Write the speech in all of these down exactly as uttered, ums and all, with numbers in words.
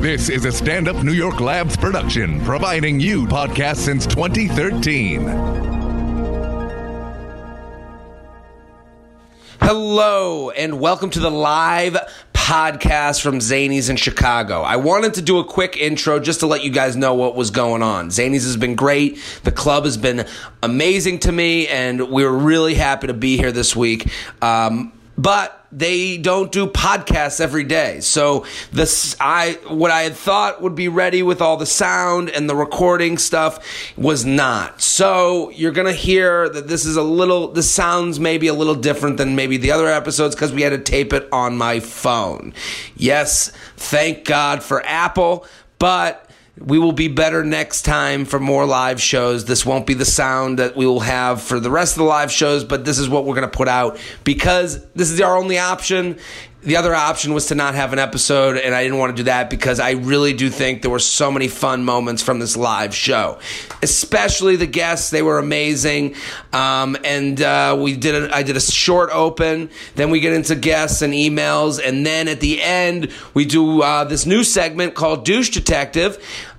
This is a Stand Up New York Labs production, providing you podcasts since twenty thirteen. Hello, and welcome to the live podcast from Zanies in Chicago. I wanted to do a quick intro just to let you guys know what was going on. Zanies has been great. The club has been amazing to me, and we're really happy to be here this week. Um, but... They don't do podcasts every day. So this, I what I had thought would be ready with all the sound and the recording stuff was not. So you're going to hear that this is a little, the sounds maybe a little different than maybe the other episodes because we had to tape it on my phone. Yes, thank God for Apple, but we will be better next time for more live shows. This won't be the sound that we will have for the rest of the live shows, but this is what we're going to put out because this is our only option. The other option was to not have an episode, and I didn't want to do that because I really do think there were so many fun moments from this live show, especially the guests. They were amazing, um, and uh, we did. A, I did a short open. Then we get into guests and emails, and then at the end we do uh, this new segment called Douche Detective,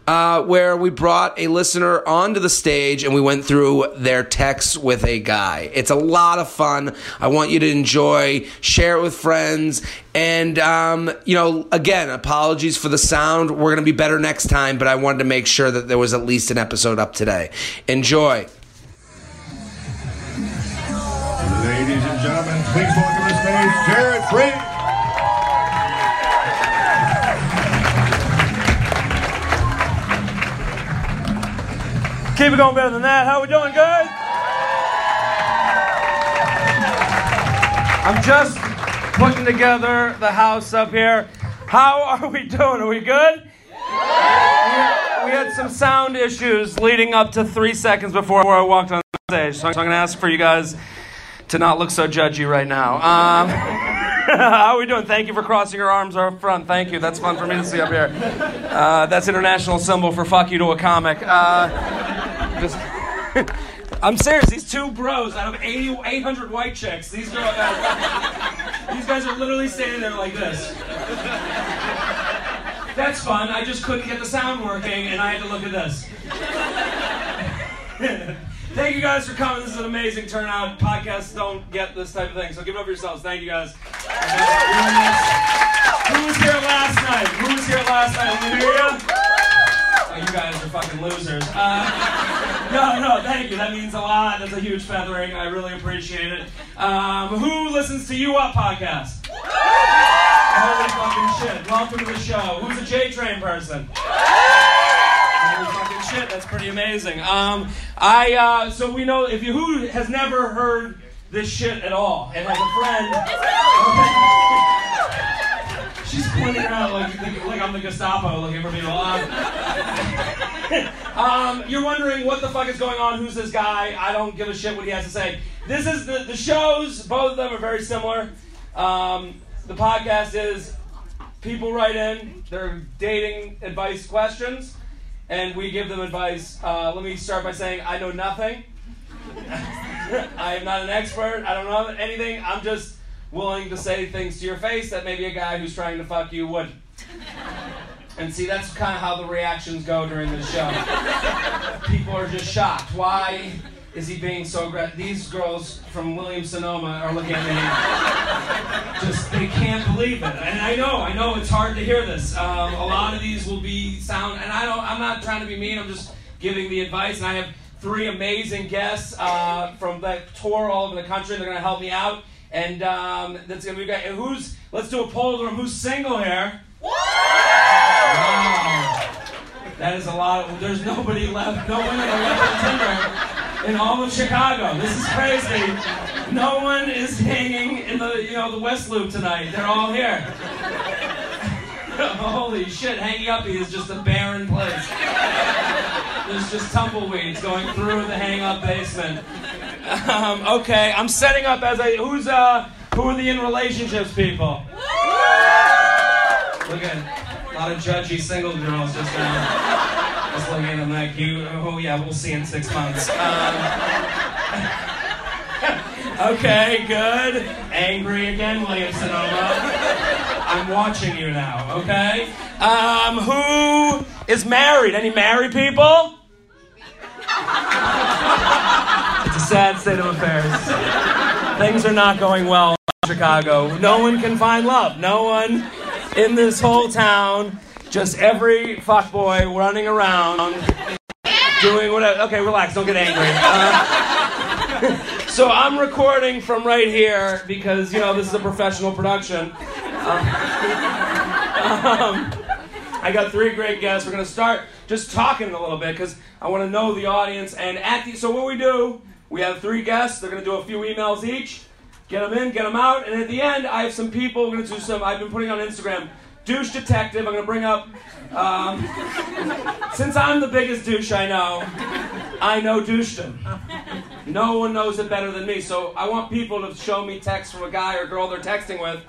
Uh, where we brought a listener onto the stage and we went through their texts with a guy. It's a lot of fun. I want you to enjoy, share it with friends, and, um, you know, again, apologies for the sound. We're going to be better next time, but I wanted to make sure that there was at least an episode up today. Enjoy. Ladies and gentlemen, please welcome to the stage, Jared Freed. Keep it going better than that. How we doing, guys? I'm just putting together the house up here. How are we doing? Are we good? We had, we had some sound issues leading up to three seconds before I walked on stage, so I'm going to ask for you guys to not look so judgy right now. Um, how are we doing? Thank you for crossing your arms up front. Thank you. That's fun for me to see up here. Uh, that's international symbol for fuck you to a comic. Uh... Just, I'm serious. These two bros out of eighty, eight hundred white chicks, these, are about, these guys are literally standing there like this. That's fun. I just couldn't get the sound working, and I had to look at this. Thank you guys for coming. This is an amazing turnout. Podcasts don't get this type of thing, so give it up for yourselves. Thank you guys. Who was here last night? Who was here last night? Hallelujah. You guys are fucking losers. Uh, no, no, thank you. That means a lot. That's a huge feathering. I really appreciate it. Um, who listens to You Up podcast? Holy fucking shit. Welcome to the show. Who's a J-Train person? Holy fucking shit. That's pretty amazing. Um, I uh, so we know if you who has never heard this shit at all and has a friend. She's pointing around like, like, like I'm the Gestapo looking for people. Um, um, you're wondering what the fuck is going on, who's this guy? I don't give a shit what he has to say. This is the, the shows, both of them are very similar. Um, the podcast is people write in their dating advice questions, and we give them advice. Uh, let me start by saying I know nothing. I am not an expert. I don't know anything. I'm just willing to say things to your face that maybe a guy who's trying to fuck you would. And see, that's kind of how the reactions go during the show. People are just shocked. Why is he being so aggressive? These girls from Williams Sonoma are looking at me. Just, they can't believe it. And I know, I know it's hard to hear this. Um, a lot of these will be sound, and I don't, I'm not trying to be mean, I'm just giving the advice, and I have three amazing guests uh, from that tour all over the country. They're gonna help me out. And um, that's gonna be great. And who's? Let's do a poll to them. Who's single here? Wow, that is a lot. Of, there's nobody left. No women are left on Tinder in all of Chicago. This is crazy. No one is hanging in the you know the West Loop tonight. They're all here. Holy shit! Hanging up is just a barren place. There's just tumbleweeds going through the hang-up basement. Um, okay, I'm setting up as I, who's, uh, who are the in relationships people? Woo! Look at, a lot of judgy single girls just now. Just looking at them like, you, oh yeah, we'll see in six months. Um, okay, good. Angry again, Williams Sonoma. I'm watching you now, okay? Um, who is married? Any married people? It's a sad state of affairs. Things are not going well in Chicago. No one can find love. No one in this whole town. Just every fuckboy running around, doing whatever. Okay, relax, don't get angry. Uh, so I'm recording from right here because, you know, this is a professional production. Uh, um, I got three great guests. We're going to start just talking a little bit because I want to know the audience. And at the, so what we do, we have three guests. They're going to do a few emails each. Get them in, get them out. And at the end, I have some people. We're going to do some, I've been putting on Instagram, Douche Detective. I'm going to bring up, um, since I'm the biggest douche I know, I know douchedom. No one knows it better than me. So I want people to show me texts from a guy or girl they're texting with,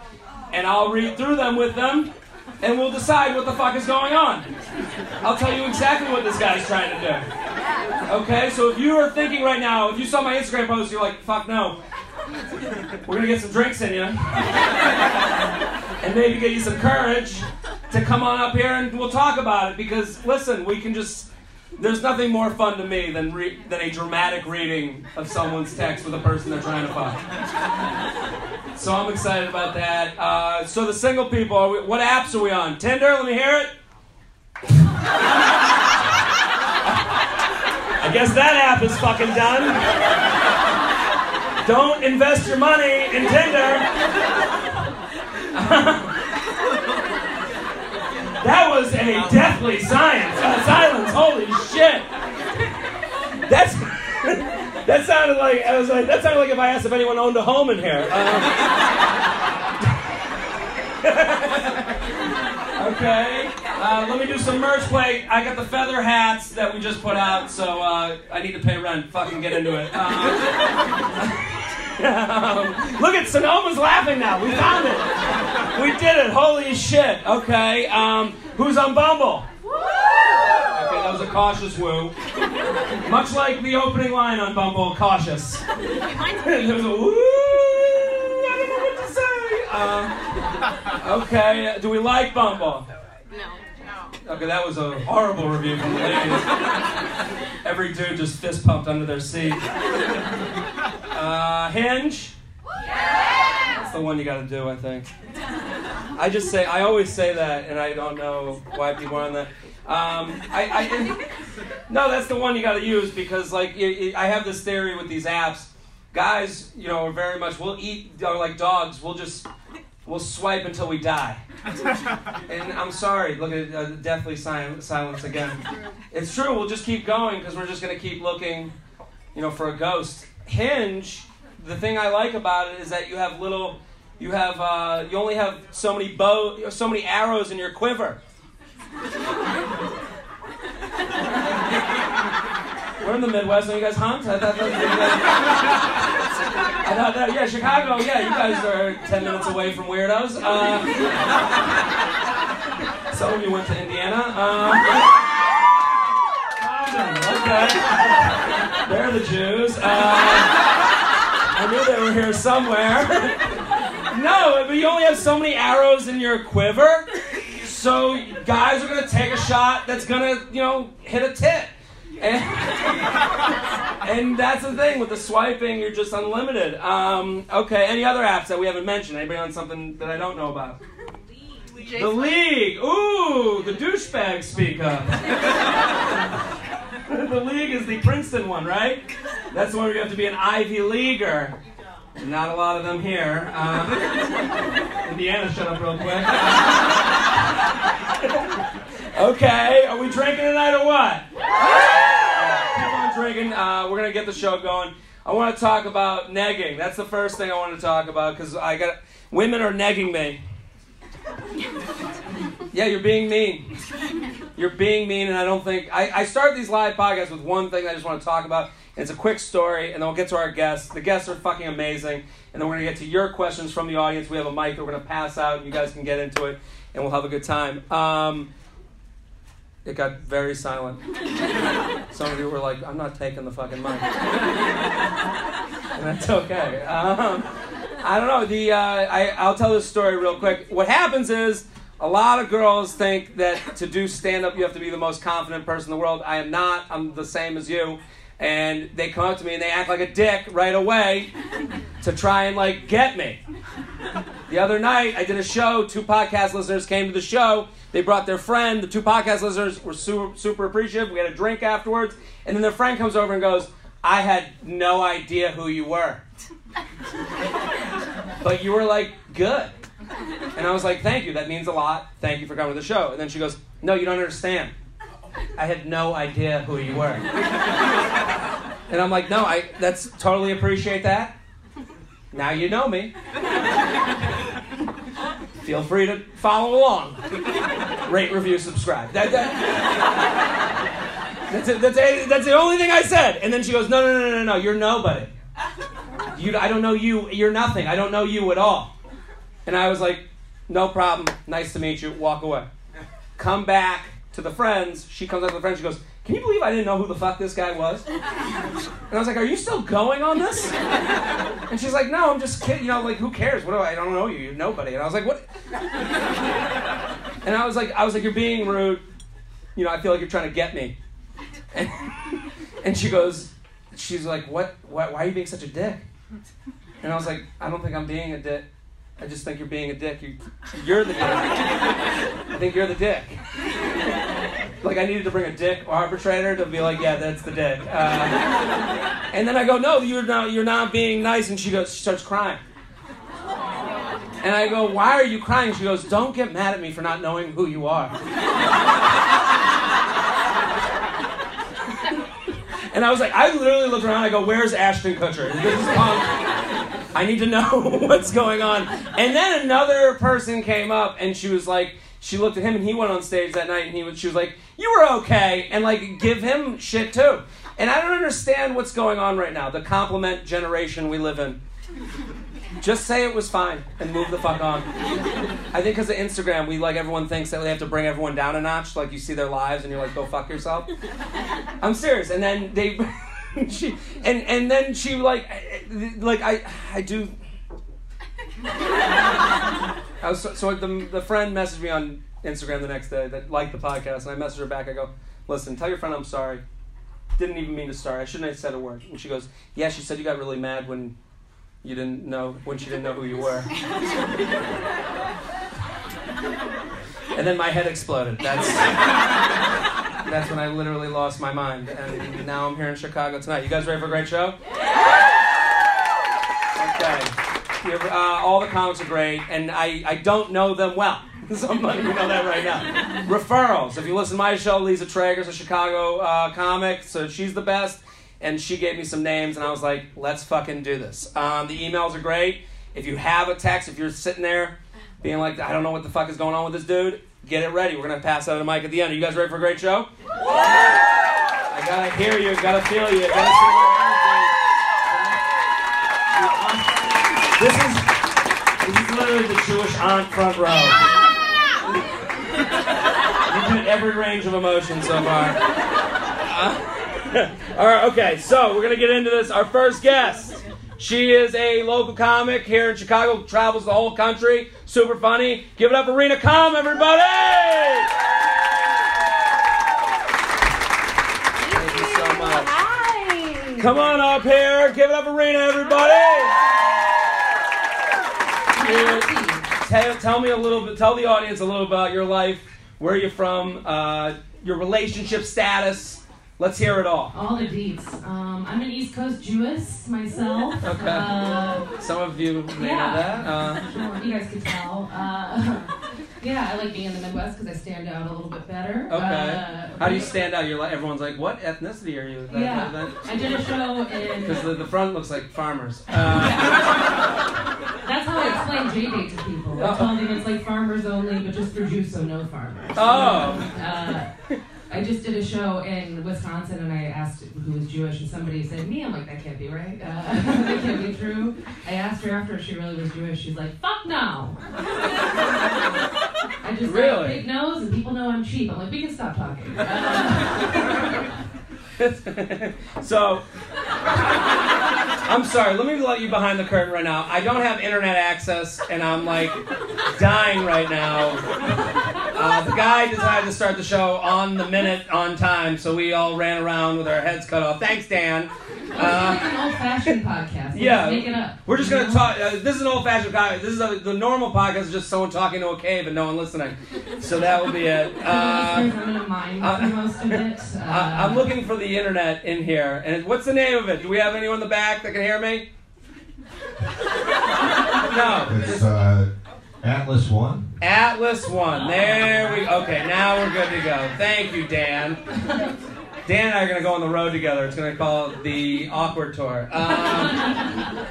and I'll read through them with them, and we'll decide what the fuck is going on. I'll tell you exactly what this guy's trying to do. Okay, so if you are thinking right now, if you saw my Instagram post, you're like, fuck no. We're going to get some drinks in you and maybe get you some courage to come on up here and we'll talk about it because, listen, we can just, there's nothing more fun to me than re- than a dramatic reading of someone's text with a person they're trying to fuck. So I'm excited about that. Uh, so the single people, are we, what apps are we on? Tinder, let me hear it. I guess that app is fucking done. Don't invest your money in Tinder. That was a deathly science. Uh, silence. Holy shit. That's that sounded like I was like that sounded like if I asked if anyone owned a home in here. Um, okay. Uh, let me do some merch play. I got the feather hats that we just put out, so uh, I need to pay rent. Fucking get into it. Um, Um, look at Sonoma's laughing now. We found it. We did it. Holy shit. Okay. Um, who's on Bumble? Woo! Okay, that was a cautious woo. Much like the opening line on Bumble, cautious. There was a woo. I don't know what to say. Um, okay. Do we like Bumble? No. Okay, that was a horrible review from the ladies. Every dude just fist pumped under their seat. Uh, Hinge? Yeah! That's the one you gotta do, I think. I just say, I always say that, and I don't know why people are on that. Um, I, I, no, that's the one you gotta use, because, like, it, it, I have this theory with these apps. Guys, you know, are very much, we'll eat, or like dogs, we'll just... We'll swipe until we die. And I'm sorry, look at uh, deathly si- silence again. It's true, we'll just keep going because we're just going to keep looking, you know, for a ghost. Hinge, the thing I like about it is that you have little, you have, uh, you only have so many bow, so many arrows in your quiver. We're in the Midwest, don't you guys hunt? I thought that was good. I thought that, yeah, Chicago, yeah, you guys are ten minutes away from weirdos. Uh, some of you went to Indiana. Um, okay. They're the Jews. Uh, I knew they were here somewhere. No, but you only have so many arrows in your quiver, so guys are going to take a shot that's going to, you know, hit a tit. And, and that's the thing with the swiping, you're just unlimited. Um, okay, any other apps that we haven't mentioned? Anybody on something that I don't know about? The League. The League. Ooh, the douchebag speak up. The League is the Princeton one, right? That's the one where you have to be an Ivy Leaguer. Not a lot of them here. Uh, Indiana, shut up real quick. Okay, are we drinking tonight or what? Drinking. Uh, we're gonna get the show going. I want to talk about negging. That's the first thing I want to talk about because I got women are negging me. Yeah, you're being mean. You're being mean, and I don't think I, I start these live podcasts with one thing I just want to talk about. It's a quick story, and then we'll get to our guests. The guests are fucking amazing, and then we're gonna get to your questions from the audience. We have a mic that we're gonna pass out, and you guys can get into it, and we'll have a good time. Um, It got very silent. Some of you were like, I'm not taking the fucking mic. And that's okay. Um, I don't know. The uh, I, I'll tell this story real quick. What happens is a lot of girls think that to do stand-up, you have to be the most confident person in the world. I am not. I'm the same as you. And they come up to me and they act like a dick right away to try and, like, get me. The other night, I did a show. Two podcast listeners came to the show. They brought their friend. The two podcast listeners were super, super appreciative. We had a drink afterwards. And then their friend comes over and goes, I had no idea who you were. But you were, like, good. And I was like, thank you. That means a lot. Thank you for coming to the show. And then she goes, no, you don't understand. I had no idea who you were. And I'm like, no, I that's totally appreciate that. Now you know me. Feel free to follow along. Rate, review, subscribe. That, that, that's, it, that's, it, that's the only thing I said. And then she goes, no, no, no, no, no, you're nobody. You, I don't know you. You're nothing. I don't know you at all. And I was like, no problem. Nice to meet you. Walk away. Come back to the friends. She comes up to the friends. She goes, can you believe I didn't know who the fuck this guy was? And I was like, are you still going on this? And she's like, no, I'm just kidding. You know, like, who cares? What do I, I don't know you. You're nobody. And I was like, what? And I was like, I was like, you're being rude. You know, I feel like you're trying to get me. And, and she goes, she's like, what? Why, why are you being such a dick? And I was like, I don't think I'm being a dick. I just think you're being a dick. You, you're the dick. I think you're the dick. Like, I needed to bring a dick arbitrator to be like, yeah, that's the dick. Uh, and then I go, no, you're not, you're not being nice. And she goes, she starts crying. And I go, why are you crying? She goes, don't get mad at me for not knowing who you are. And I was like, I literally looked around. I go, where's Ashton Kutcher? This is punk. I need to know what's going on. And then another person came up, and she was like, she looked at him, and he went on stage that night, and he was, she was like, you were okay, and, like, give him shit, too. And I don't understand what's going on right now, the compliment generation we live in. Just say it was fine and move the fuck on. I think because of Instagram, we, like, everyone thinks that they have to bring everyone down a notch. Like, you see their lives, and you're like, go fuck yourself. I'm serious. And then they... She and and then she like like I I do. I was so, so the the friend messaged me on Instagram the next day that liked the podcast, and I messaged her back. I go, listen, tell your friend I'm sorry. Didn't even mean to start. I shouldn't have said a word. And she goes, yeah. She said you got really mad when you didn't know when she didn't know who you were. And then my head exploded. That's. That's when I literally lost my mind, and now I'm here in Chicago tonight. You guys ready for a great show? Okay. Uh, all the comics are great, and I, I don't know them well. Somebody will know that right now. Referrals. If you listen to my show, Lisa Traeger's a Chicago uh, comic, so she's the best, and she gave me some names, and I was like, let's fucking do this. Um, the emails are great. If you have a text, if you're sitting there being like, I don't know what the fuck is going on with this dude, get it ready. We're going to pass out a mic at the end. Are you guys ready for a great show? I got to hear you. I got to feel you. I got to feel your energy. This is, this is literally the Jewish aunt front row. You've hit every range of emotion so far. Uh, all right, okay. So we're going to get into this. Our first guest. She is a local comic here in Chicago, travels the whole country, super funny. Give it up for Reena Calm, everybody! Thank you so much. Hi. Come on up here. Give it up for Reena, everybody! Tell, tell me a little bit, tell the audience a little about your life, where you're from, uh, your relationship status. Let's hear it all. All the deets. Um, I'm an East Coast Jewess myself. Okay. Uh, Some of you may yeah. know that. Uh, sure, you guys can tell. Uh, yeah, I like being in the Midwest because I stand out a little bit better. Okay. Uh, How do you stand out? You're like, everyone's like, what ethnicity are you? That, yeah. That, that? I did a show in... Because the, the front looks like farmers. Uh, That's how I explain J-Date to people. I tell them it's like farmers only, but just for Jews, so no farmers. Oh. So, uh, I just did a show in Wisconsin, and I asked who was Jewish, and somebody said, me. I'm like, that can't be right. Uh, that can't be true. I asked her after if she really was Jewish. She's like, fuck no. I just really? got a big nose, and people know I'm cheap. I'm like, we can stop talking. Uh, so, I'm sorry, let me let you behind the curtain right now. I don't have internet access, and I'm like dying right now. Uh, the guy decided to start the show on the minute, on time, so we all ran around with our heads cut off. Thanks, Dan. Uh, this is an old-fashioned podcast. We're yeah, just making up. We're just going to talk. Uh, this is an old-fashioned podcast. This is a, the normal podcast is just someone talking to a cave and no one listening. So that will be it. Uh, I'm going to mime uh, most of it. Uh, I'm looking for the internet in here. And what's the name of it? Do we have anyone in the back that can hear me? No. It's uh, Atlas One. Atlas One. There we go. Okay, now we're good to go. Thank you, Dan. Dan and I are going to go on the road together. It's going to be called the Awkward Tour. Um,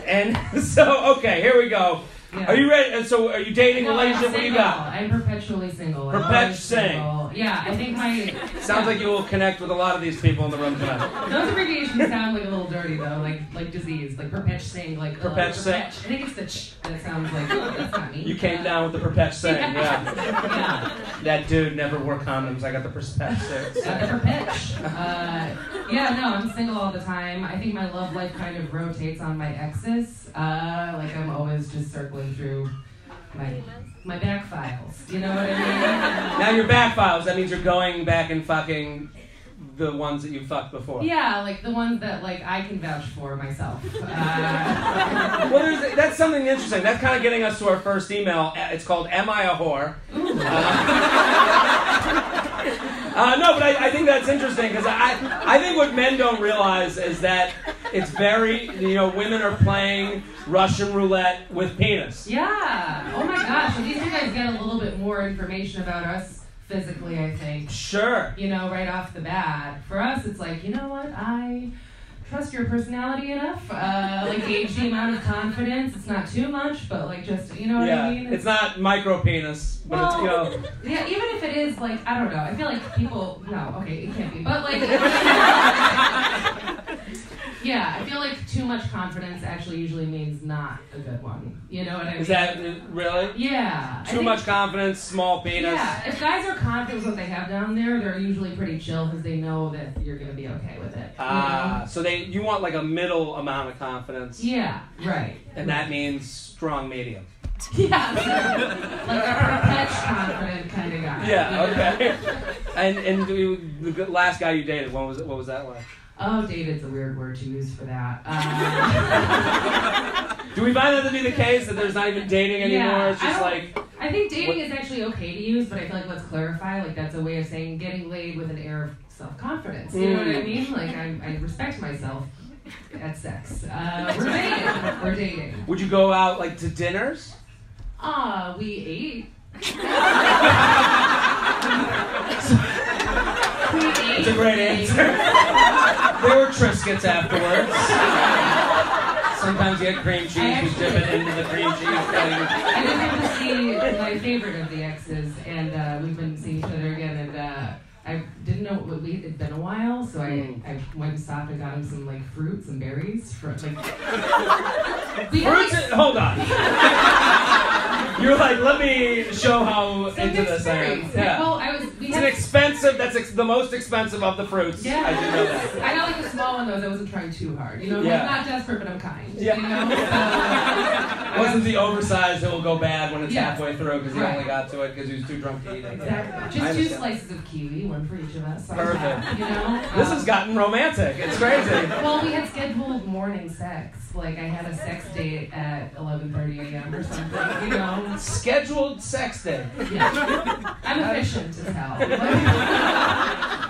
and so, okay, here we go. Yeah. Are you ready? And so, are you dating, no, relationship? What do you got? I'm perpetually single. Perpetually single. Yeah, I think my... Sounds like you will connect with a lot of these people in the room tonight. Those abbreviations sound like a little dirty, though, like like disease, like perpet sing, like... Perpet sing. I think it's the ch that sounds like, oh, that's not me. You came uh, down with the perpet sing, yeah. Yeah. That dude never wore condoms. I got the perpet sing. Got the perpet. Uh, yeah, no, I'm single all the time. I think my love life kind of rotates on my exes. Uh, like, I'm always just circling through my my back files, you know what I mean? Now your back files, that means you're going back and fucking the ones that you fucked before. Yeah, like the ones that like I can vouch for myself. Uh, well, there's, that's something interesting. That's kind of getting us to our first email. It's called "Am I a Whore?" Uh, uh, no, but I, I think that's interesting because I I think what men don't realize is that it's very, you know, women are playing Russian roulette with penis. Yeah. Oh my gosh. At least you guys get a little bit more information about us physically, I think. Sure. You know, right off the bat. For us, it's like, you know what? I trust your personality enough. Uh, like, gauge the amount of confidence. It's not too much, but like just, you know what yeah. I mean? It's, it's not micro penis, but well, it's, you know. Yeah, even if it is, like, I don't know. I feel like people, no, okay, it can't be. But like... Yeah, I feel like too much confidence actually usually means not a good one. You know what I mean? Is that really? Yeah. Too much confidence, small penis. Yeah, if guys are confident with what they have down there, they're usually pretty chill because they know that you're going to be okay with it. Ah, uh, so they you want like a middle amount of confidence. Yeah, right. And that means strong medium. Yeah, so, like a perpetch confident kind of guy. Yeah, okay. and and we, the last guy you dated, what was it? What was that like? Oh, David's a weird word to use for that. Uh, Do we find that to be the case, that there's not even dating anymore? Yeah, it's just I like... I think dating what? is actually okay to use, but I feel like let's clarify, like that's a way of saying getting laid with an air of self-confidence. You mm. know what I mean? Like I, I respect myself at sex. Uh, we're dating. We're dating. Would you go out like to dinners? Ah, uh, we ate. That's a great answer. There were Triscuits afterwards. Sometimes you had cream cheese, you dip it into the cream cheese thing. I just have to see my favorite of the exes, and uh, we've been seeing each other again, and uh, I didn't know, we it had been a while, so I, I went and stopped and got him some like fruits and berries. For, like... Fruits and, hold on. You're like, let me show how some into this I am. Yeah. Well, I was It's an expensive, that's ex the most expensive of the fruits. Yeah. I didn't know that. I got like a small one though, I wasn't trying too hard. You know, yeah. I'm not desperate, but I'm kind. Yeah. You know? So, wasn't the oversized that will go bad when it's yeah. halfway through because he right. only got to it because he was too drunk to eat it. Exactly. Just two slices of kiwi, one for each of us. So perfect. That, you know? This um, has gotten romantic. It's crazy. Well, we had scheduled morning sex. Like I had a sex date at eleven thirty a m or something, you know? Scheduled sex date. Yeah. I'm efficient as hell.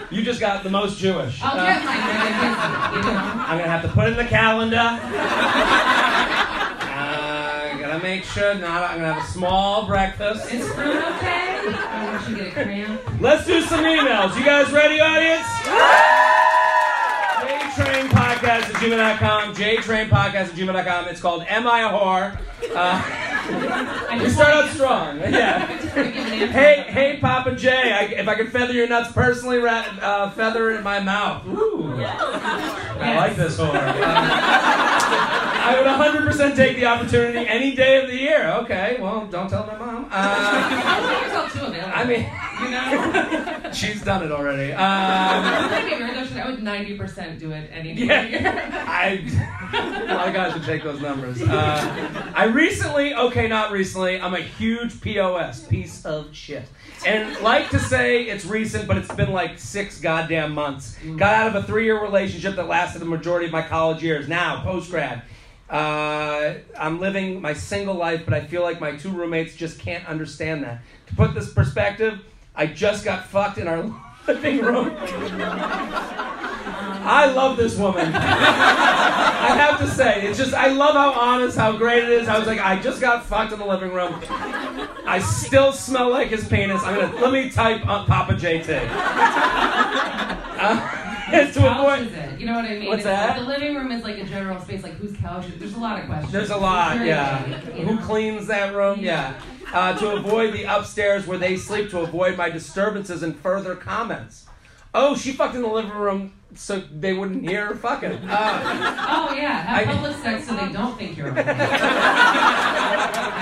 You just got the most Jewish. I'll uh, get my guy, you know? I'm going to have to put it in the calendar. I uh, got to make sure, not, I'm going to have a small breakfast. Is fruit okay? I want you to get a cramp. Let's do some emails. You guys ready, audience? J-Train podcast at gmail dot com. J-Train podcast at gmail dot com. It's called Am I a Whore? Uh, we start out strong. Yeah. Hey, hey, Papa J, I, if I could feather your nuts personally, uh, feather in my mouth. Ooh. I like this whore. Uh, I would one hundred percent take the opportunity any day of the year. Okay, well, don't tell my mom. Uh, I mean... You know? She's done it already. Um, I'm not even weird, though, I would ninety percent do it any day. Yeah. I, a lot of guys would take those numbers. Uh, I recently, okay, not recently, I'm a huge P O S, piece of shit. And like to say it's recent, but it's been like six goddamn months. Got out of a three-year relationship that lasted the majority of my college years. Now, post-grad. Uh, I'm living my single life, but I feel like my two roommates just can't understand that. To put this perspective, I just got fucked in our living room. I love this woman. I have to say, it's just, I love how honest, how great it is. I was like, I just got fucked in the living room. I still smell like his penis. I'm gonna, let me type uh, Papa J T. Uh, It's whose couch is it? You know what I mean? What's it's that? Like the living room is like a general space, like whose couch is it? There's a lot of questions. There's a lot, yeah. Like, who know? Cleans that room? Yeah. yeah. Uh, to avoid the upstairs where they sleep, to avoid my disturbances and further comments. Oh, she fucked in the living room so they wouldn't hear her fucking. Uh, oh, yeah. Have I, public sex so they don't think you're off.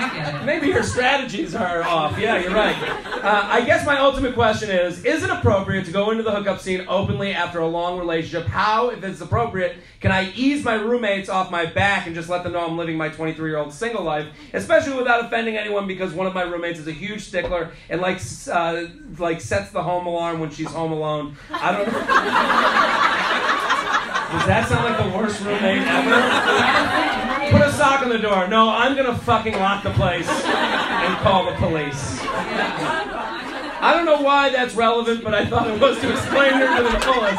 I get it. Maybe her strategies are off. Yeah, you're right. Uh, I guess my ultimate question is, is it appropriate to go into the hookup scene openly after a long relationship? How, if it's appropriate, can I ease my roommates off my back and just let them know I'm living my twenty-three-year-old single life, especially without offending anyone because one of my roommates is a huge stickler and like, uh, like sets the home alarm when she's home alone. I don't know. Does that sound like the worst roommate ever? Put a sock on the door. No, I'm going to fucking lock the place and call the police. I don't know why that's relevant, but I thought it was to explain her to the fullest.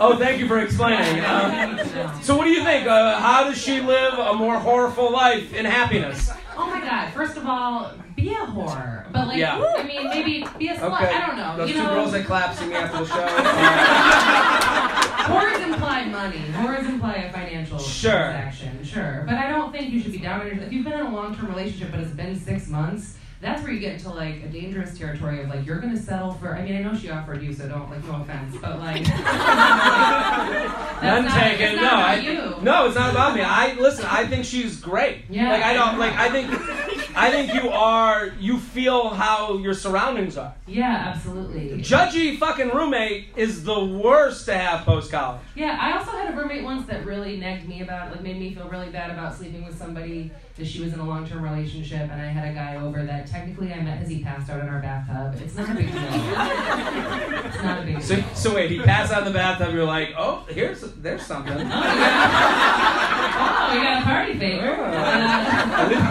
Oh, thank you for explaining. Um, so what do you think? Uh, how does she live a more horrible life in happiness? Oh my God, first of all, be a whore. But like, yeah. I mean, maybe be a slut. Okay. I don't know. Those you two know... girls that collapsed in me after the show. Uh, Whores imply money. Whores imply a financial sure. transaction. Sure. But I don't think you should be down on yourself. If you've been in a long-term relationship but it's been six months, that's where you get into like a dangerous territory of like you're gonna settle for. I mean, I know she offered you, so don't like no offense, but like none taken. No, about I, you. no, it's not about me. I listen. I think she's great. Yeah. Like I don't like. I think I think you are. You feel how your surroundings are. Yeah, absolutely. The judgy fucking roommate is the worst to have post college. Yeah, I also had a roommate once that really nagged me about like made me feel really bad about sleeping with somebody that she was in a long-term relationship, and I had a guy over that technically I met as he passed out in our bathtub. It's not a big deal. It's not a big deal. So, so wait, he passed out in the bathtub, you're like, oh, here's, there's something. Oh, yeah. Oh, you got a party favor. Oh. Uh, at, least,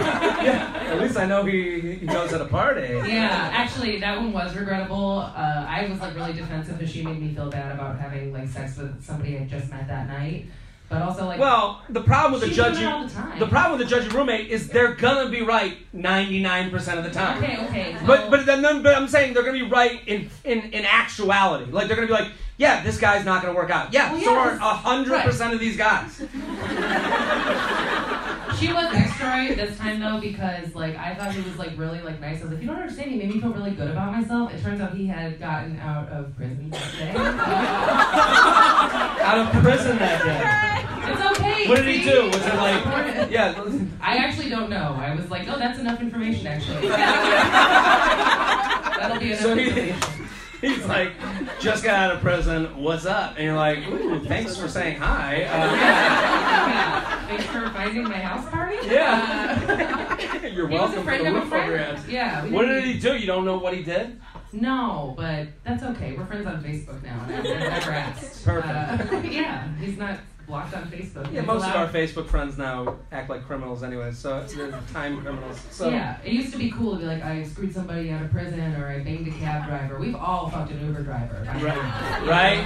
yeah, at least I know he, he knows how to party. Yeah, actually, that one was regrettable. Uh, I was like really defensive because she made me feel bad about having like sex with somebody I just met that night. But also like well, the problem with the judgy the, the problem with the judgy roommate is they're gonna be right ninety-nine percent of the time. Okay, okay. So but but then but I'm saying they're gonna be right in, in, in actuality. Like they're gonna be like, yeah, this guy's not gonna work out. Yeah, well, so yes. are a hundred percent of these guys. She was extra right this time though because like I thought he was like really like nice. I was like, you don't understand, he made me feel really good about myself. It turns out he had gotten out of prison that day. Out of prison that day. It's okay. What did he do? Was it like yeah? I actually don't know. I was like, oh, that's enough information actually. That'll be enough so information. He, he's like, just got out of prison. What's up? And you're like, ooh, thanks for saying hi. Uh, yeah. Thanks for finding my house party? Yeah. Uh, You're welcome for the roof over your Yeah. What did he do? You don't know what he did? No, but that's okay. We're friends on Facebook now. And I've never asked. Perfect. Uh, yeah, he's not blocked on Facebook. Yeah, he's most allowed... of our Facebook friends now act like criminals anyway, so they're time criminals. So. Yeah, it used to be cool to be like, I screwed somebody out of prison or I banged a cab driver. We've all fucked an Uber driver. Right, right, right.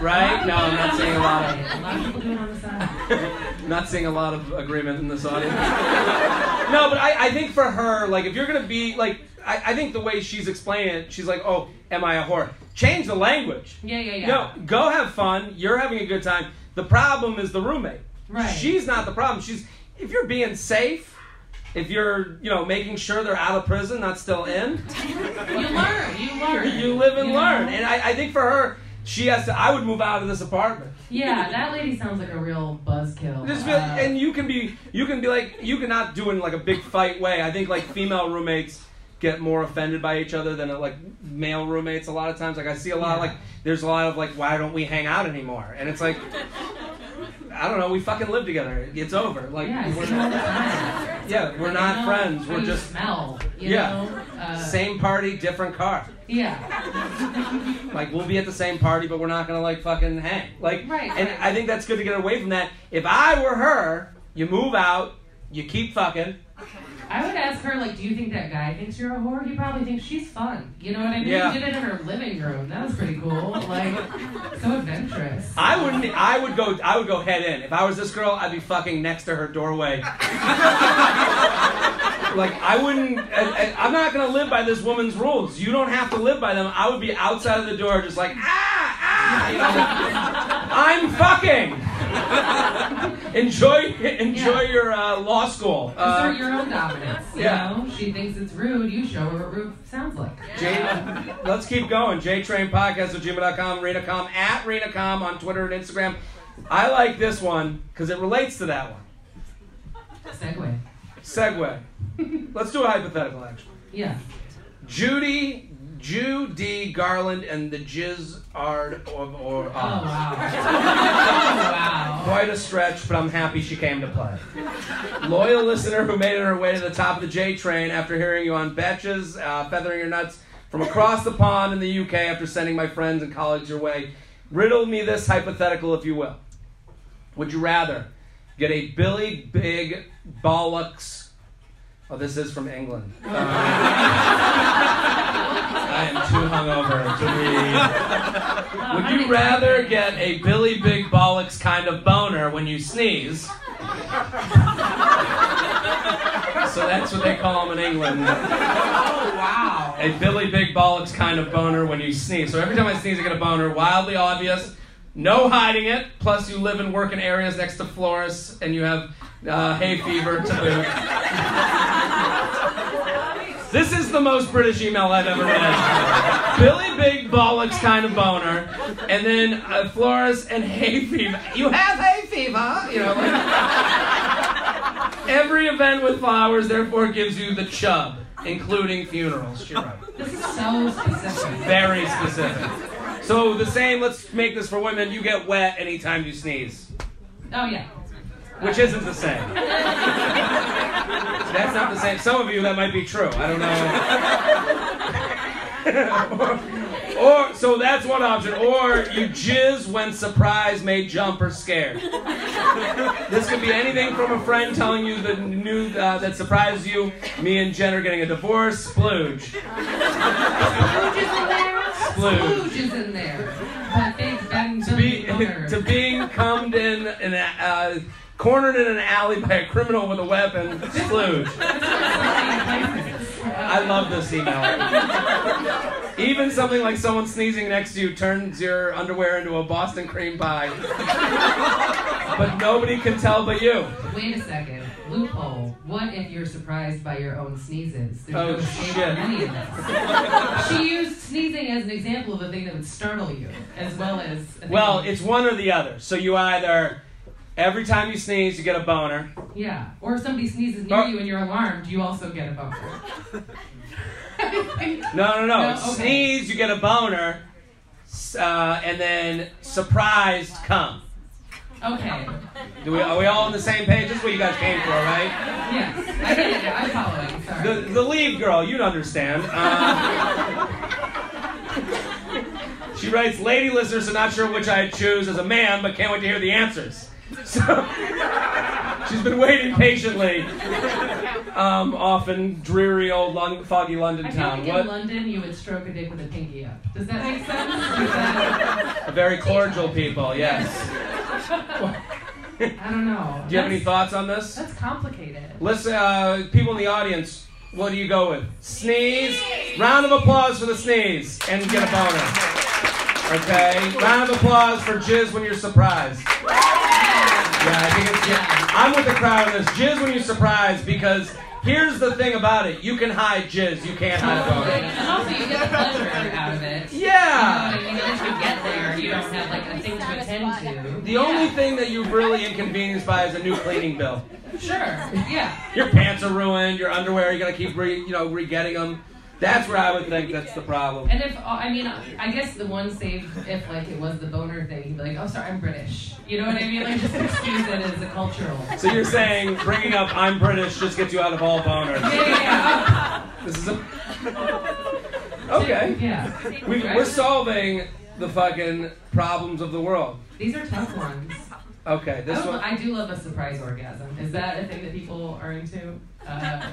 right? No, I'm not seeing a lot of it. A lot of people do it on the side. Not seeing a lot of agreement in this audience. No, but I, I think for her, like, if you're going to be, like, I, I think the way she's explaining it, she's like, oh, am I a whore? Change the language. Yeah, yeah, yeah. No, go have fun. You're having a good time. The problem is the roommate. Right. She's not the problem. She's, if you're being safe, if you're, you know, making sure they're out of prison, not still in. You learn. You learn. You live and you learn. Know? And I, I think for her, she has to, I would move out of this apartment. Yeah, that lady sounds like a real buzzkill. Uh, and you can be, you can be like, you cannot do it in like a big fight way. I think like female roommates get more offended by each other than like male roommates a lot of times. Like I see a lot yeah. of, like there's a lot of like, why don't we hang out anymore? And it's like, I don't know, we fucking live together. It's over. Like yeah, we're not, yeah, we're not friends. We're just smell, you yeah. know? Uh, same party, different car. Yeah. Like we'll be at the same party, but we're not gonna like fucking hang. Like right, and right. I think that's good to get away from that. If I were her, you move out, you keep fucking. I would ask her, like, do you think that guy thinks you're a whore? He probably thinks she's fun. You know what I mean? Yeah. She did it in her living room. That was pretty cool. Like, so adventurous. I wouldn't. I would go. I would go head in. If I was this girl, I'd be fucking next to her doorway. Like, I wouldn't. I, I'm not gonna live by this woman's rules. You don't have to live by them. I would be outside of the door, just like ah ah. You know, like, I'm fucking. enjoy enjoy yeah. your uh, law school. Uh, your own dominance. You yeah. know? She thinks it's rude. You show her what rude sounds like. Yeah. J- Let's keep going. J-Train podcast at gmail dot com. Reena Calm at Reena Calm on Twitter and Instagram. I like this one because it relates to that one. Segway. Segway. Let's do a hypothetical, actually. Yeah. Judy... Jude D. Garland and the Jizzard of Oz. Oh, wow. Oh, wow. Quite a stretch, but I'm happy she came to play. Loyal listener who made her way to the top of the J train after hearing you on Betches, uh, feathering your nuts from across the pond in the U K after sending my friends and colleagues your way. Riddle me this hypothetical, if you will. Would you rather get a Billy Big Bollocks... Oh, this is from England. Um, I am too hungover to read. Would you rather get a Billy Big Bollocks kind of boner when you sneeze? So that's what they call them in England. Oh, wow. A Billy Big Bollocks kind of boner when you sneeze. So every time I sneeze, I get a boner. Wildly obvious. No hiding it. Plus, you live and work in areas next to florists, and you have... Uh, hay fever to boot. This is the most British email I've ever read. Billy Big Bollocks kind of boner, and then uh, florist and hay fever. You have hay fever, you know. Like, every event with flowers therefore gives you the chub, including funerals. She wrote. This is so specific. Very specific. So the same. Let's make this for women. You get wet anytime you sneeze. Oh yeah. Which isn't the same. That's not the same. Some of you, that might be true. I don't know. or, or so that's one option. Or you jizz when surprise made jump or scared. This could be anything from a friend telling you the news uh, that surprised you. Me and Jen are getting a divorce. Splooge. Splooge is in there. Splooge is in there. But they've been to, be, to being cummed in an... Uh, cornered in an alley by a criminal with a weapon, Splooge. I love this email. Even something like someone sneezing next to you turns your underwear into a Boston cream pie. But nobody can tell but you. Wait a second. Loophole. What if you're surprised by your own sneezes? There's oh, no shit. She used sneezing as an example of a thing that would startle you, as well as... Well, it's one or the other. So you either... Every time you sneeze, you get a boner. Yeah. Or if somebody sneezes near oh. you and you're alarmed, you also get a boner. no, no, no. no? Okay. Sneeze, you get a boner, uh, and then surprised cum. Okay. Do we, are we all on the same page? This is what you guys came for, right? Yes. I get it. I'm following. Sorry. The, the lead girl, you'd understand. Uh, she writes, lady listeners, so not sure which I'd choose as a man, but can't wait to hear the answers. So, she's been waiting patiently. Um, often dreary old London, foggy London I town. I think in what? London you would stroke a dick with a pinky up. Does that make sense? That... Very cordial people, yes. I don't know. Do you that's, have any thoughts on this? That's complicated. Let's, uh, people in the audience, what do you go with? Sneeze. Sneeze. Round of applause for the sneeze. And get a boner. Okay. Round of applause for jizz when you're surprised. Yeah, I think it's, yeah. I'm with the crowd on this. Jizz when you surprise, because here's the thing about it. You can hide jizz. You can't hide a boner. And also you get the pleasure out of it. Yeah. You know, I mean, once you get there, you don't have like a thing to attend to. The yeah. only thing thing that you're really inconvenienced by is a new cleaning bill. Sure, yeah. Your pants are ruined, your underwear, you gotta keep re, you know, re-getting them. That's where I would think that's the problem. And if, I mean, I guess the one save, if like it was the boner thing, he'd be like, oh, sorry, I'm British. You know what I mean? Like, just excuse it as a cultural. So you're saying bringing up I'm British just gets you out of all boners. Yeah, yeah, yeah. This is a... Okay. Yeah. We, we're solving the fucking problems of the world. These are tough ones. Okay, this I one. I do love a surprise orgasm. Is that a thing that people are into? Uh,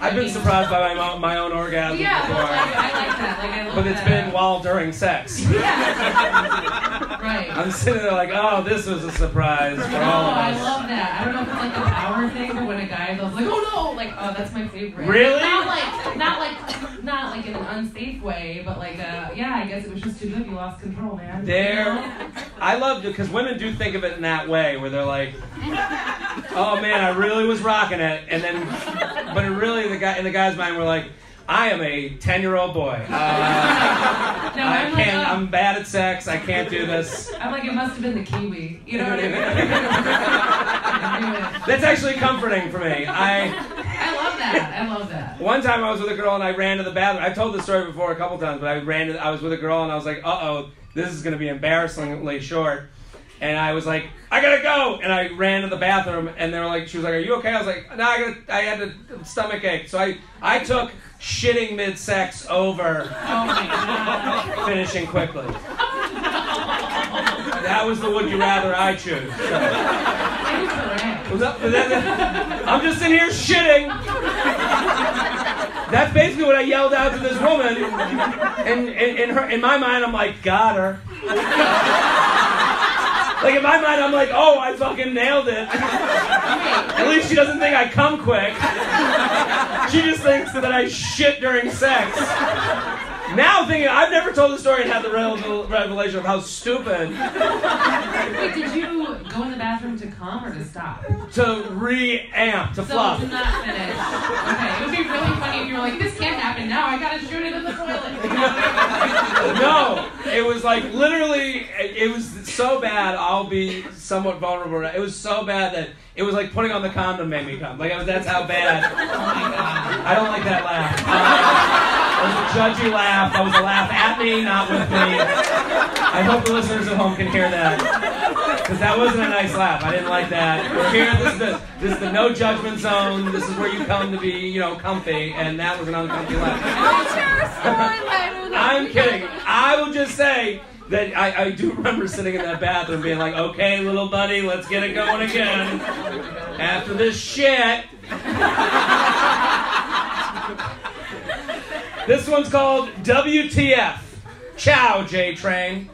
I've been surprised by my, my own orgasm yeah, before. Yeah, well, I, I like that. Like, I love but it's that. Been while during sex. Yeah. Right. I'm sitting there like, oh, this was a surprise for no, all of us. I love that. I don't know if it's like an hour thing, but when a guy goes like, oh no, like, oh, that's my favorite. Really? Not like, not like, not like in an unsafe way, but like, uh, yeah, I guess it was just too good. You lost control, man. There. I loved it because women do think of it in that way, where they're like, oh man, I really was rocking it. And then, but it really, the guy in the guy's mind, we're like, I am a ten-year-old boy. Uh, no, I I'm can't. Like, uh, I'm bad at sex. I can't do this. I'm like, it must have been the kiwi. You know what I mean? That's actually comforting for me. I. I love that. I love that. One time I was with a girl and I ran to the bathroom. I've told this story before a couple times, but I ran. To, I was with a girl and I was like, uh-oh, this is going to be embarrassingly short. And I was like, I gotta go! And I ran to the bathroom, and they were like, she was like, are you okay? I was like, no, I, gotta, I had a stomach ache. So I, I took shitting mid-sex over oh my God. Finishing quickly. That was the would you rather I choose. I'm just in here shitting. That's basically what I yelled out to this woman. And in her, in my mind, I'm like, got her. Like, in my mind, I'm like, oh, I fucking nailed it. At least she doesn't think I come quick. She just thinks that I shit during sex. Now thinking, I've never told the story and had the revelation of how stupid. Wait, did you go in the bathroom to come or to stop? To re-amp, to so fluff. So to not finish. Okay, it would be really funny if you were like, this can't happen now, I gotta shoot it in the toilet. No, it was like, literally, it was so bad, I'll be somewhat vulnerable. It was so bad that it was like putting on the condom made me come. Like, I was, that's how bad. Oh my God. I don't like that laugh. Uh, It was a judgy laugh. That was a laugh at me, not with me. I hope the listeners at home can hear that. Because that wasn't a nice laugh. I didn't like that. We're here. This is, the, this is the no judgment zone. This is where you come to be, you know, comfy. And that was an uncomfy laugh. I'm kidding. I will just say that I, I do remember sitting in that bathroom being like, okay, little buddy, let's get it going again. After this shit. This one's called W T F. Ciao, J-Train.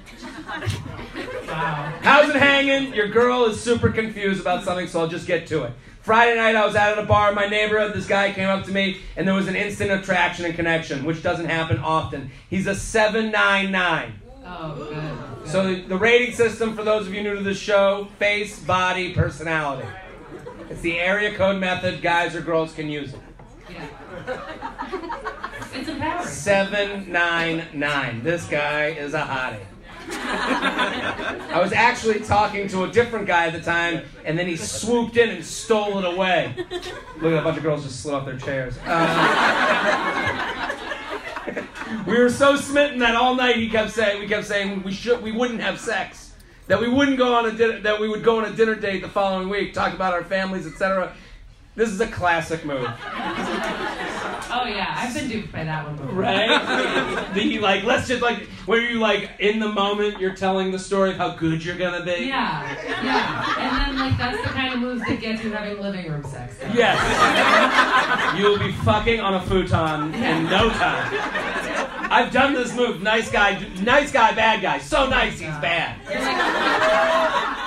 Wow. How's it hanging? Your girl is super confused about something, so I'll just get to it. Friday night, I was out at a bar in my neighborhood. This guy came up to me, and there was an instant attraction and connection, which doesn't happen often. He's a seven nine nine. Oh, good. So the rating system, for those of you new to the show, face, body, personality. It's the area code method. Guys or girls can use it. Yeah. It's empowering. seven nine nine. This guy is a hottie. I was actually talking to a different guy at the time, and then he swooped in and stole it away. Look at a bunch of girls just slid off their chairs. Um, we were so smitten that all night he kept saying we kept saying we should we wouldn't have sex, that we wouldn't go on a dinner, that we would go on a dinner date the following week, talk about our families, et cetera. This is a classic move. Oh yeah, I've been duped by that one before. Right? The like, let's just like, where you like in the moment you're telling the story of how good you're gonna be. Yeah, yeah. And then like that's the kind of moves that get you having living room sex. So. Yes. You will be fucking on a futon in no time. I've done this move. Nice guy, nice guy, bad guy. So nice, he's bad.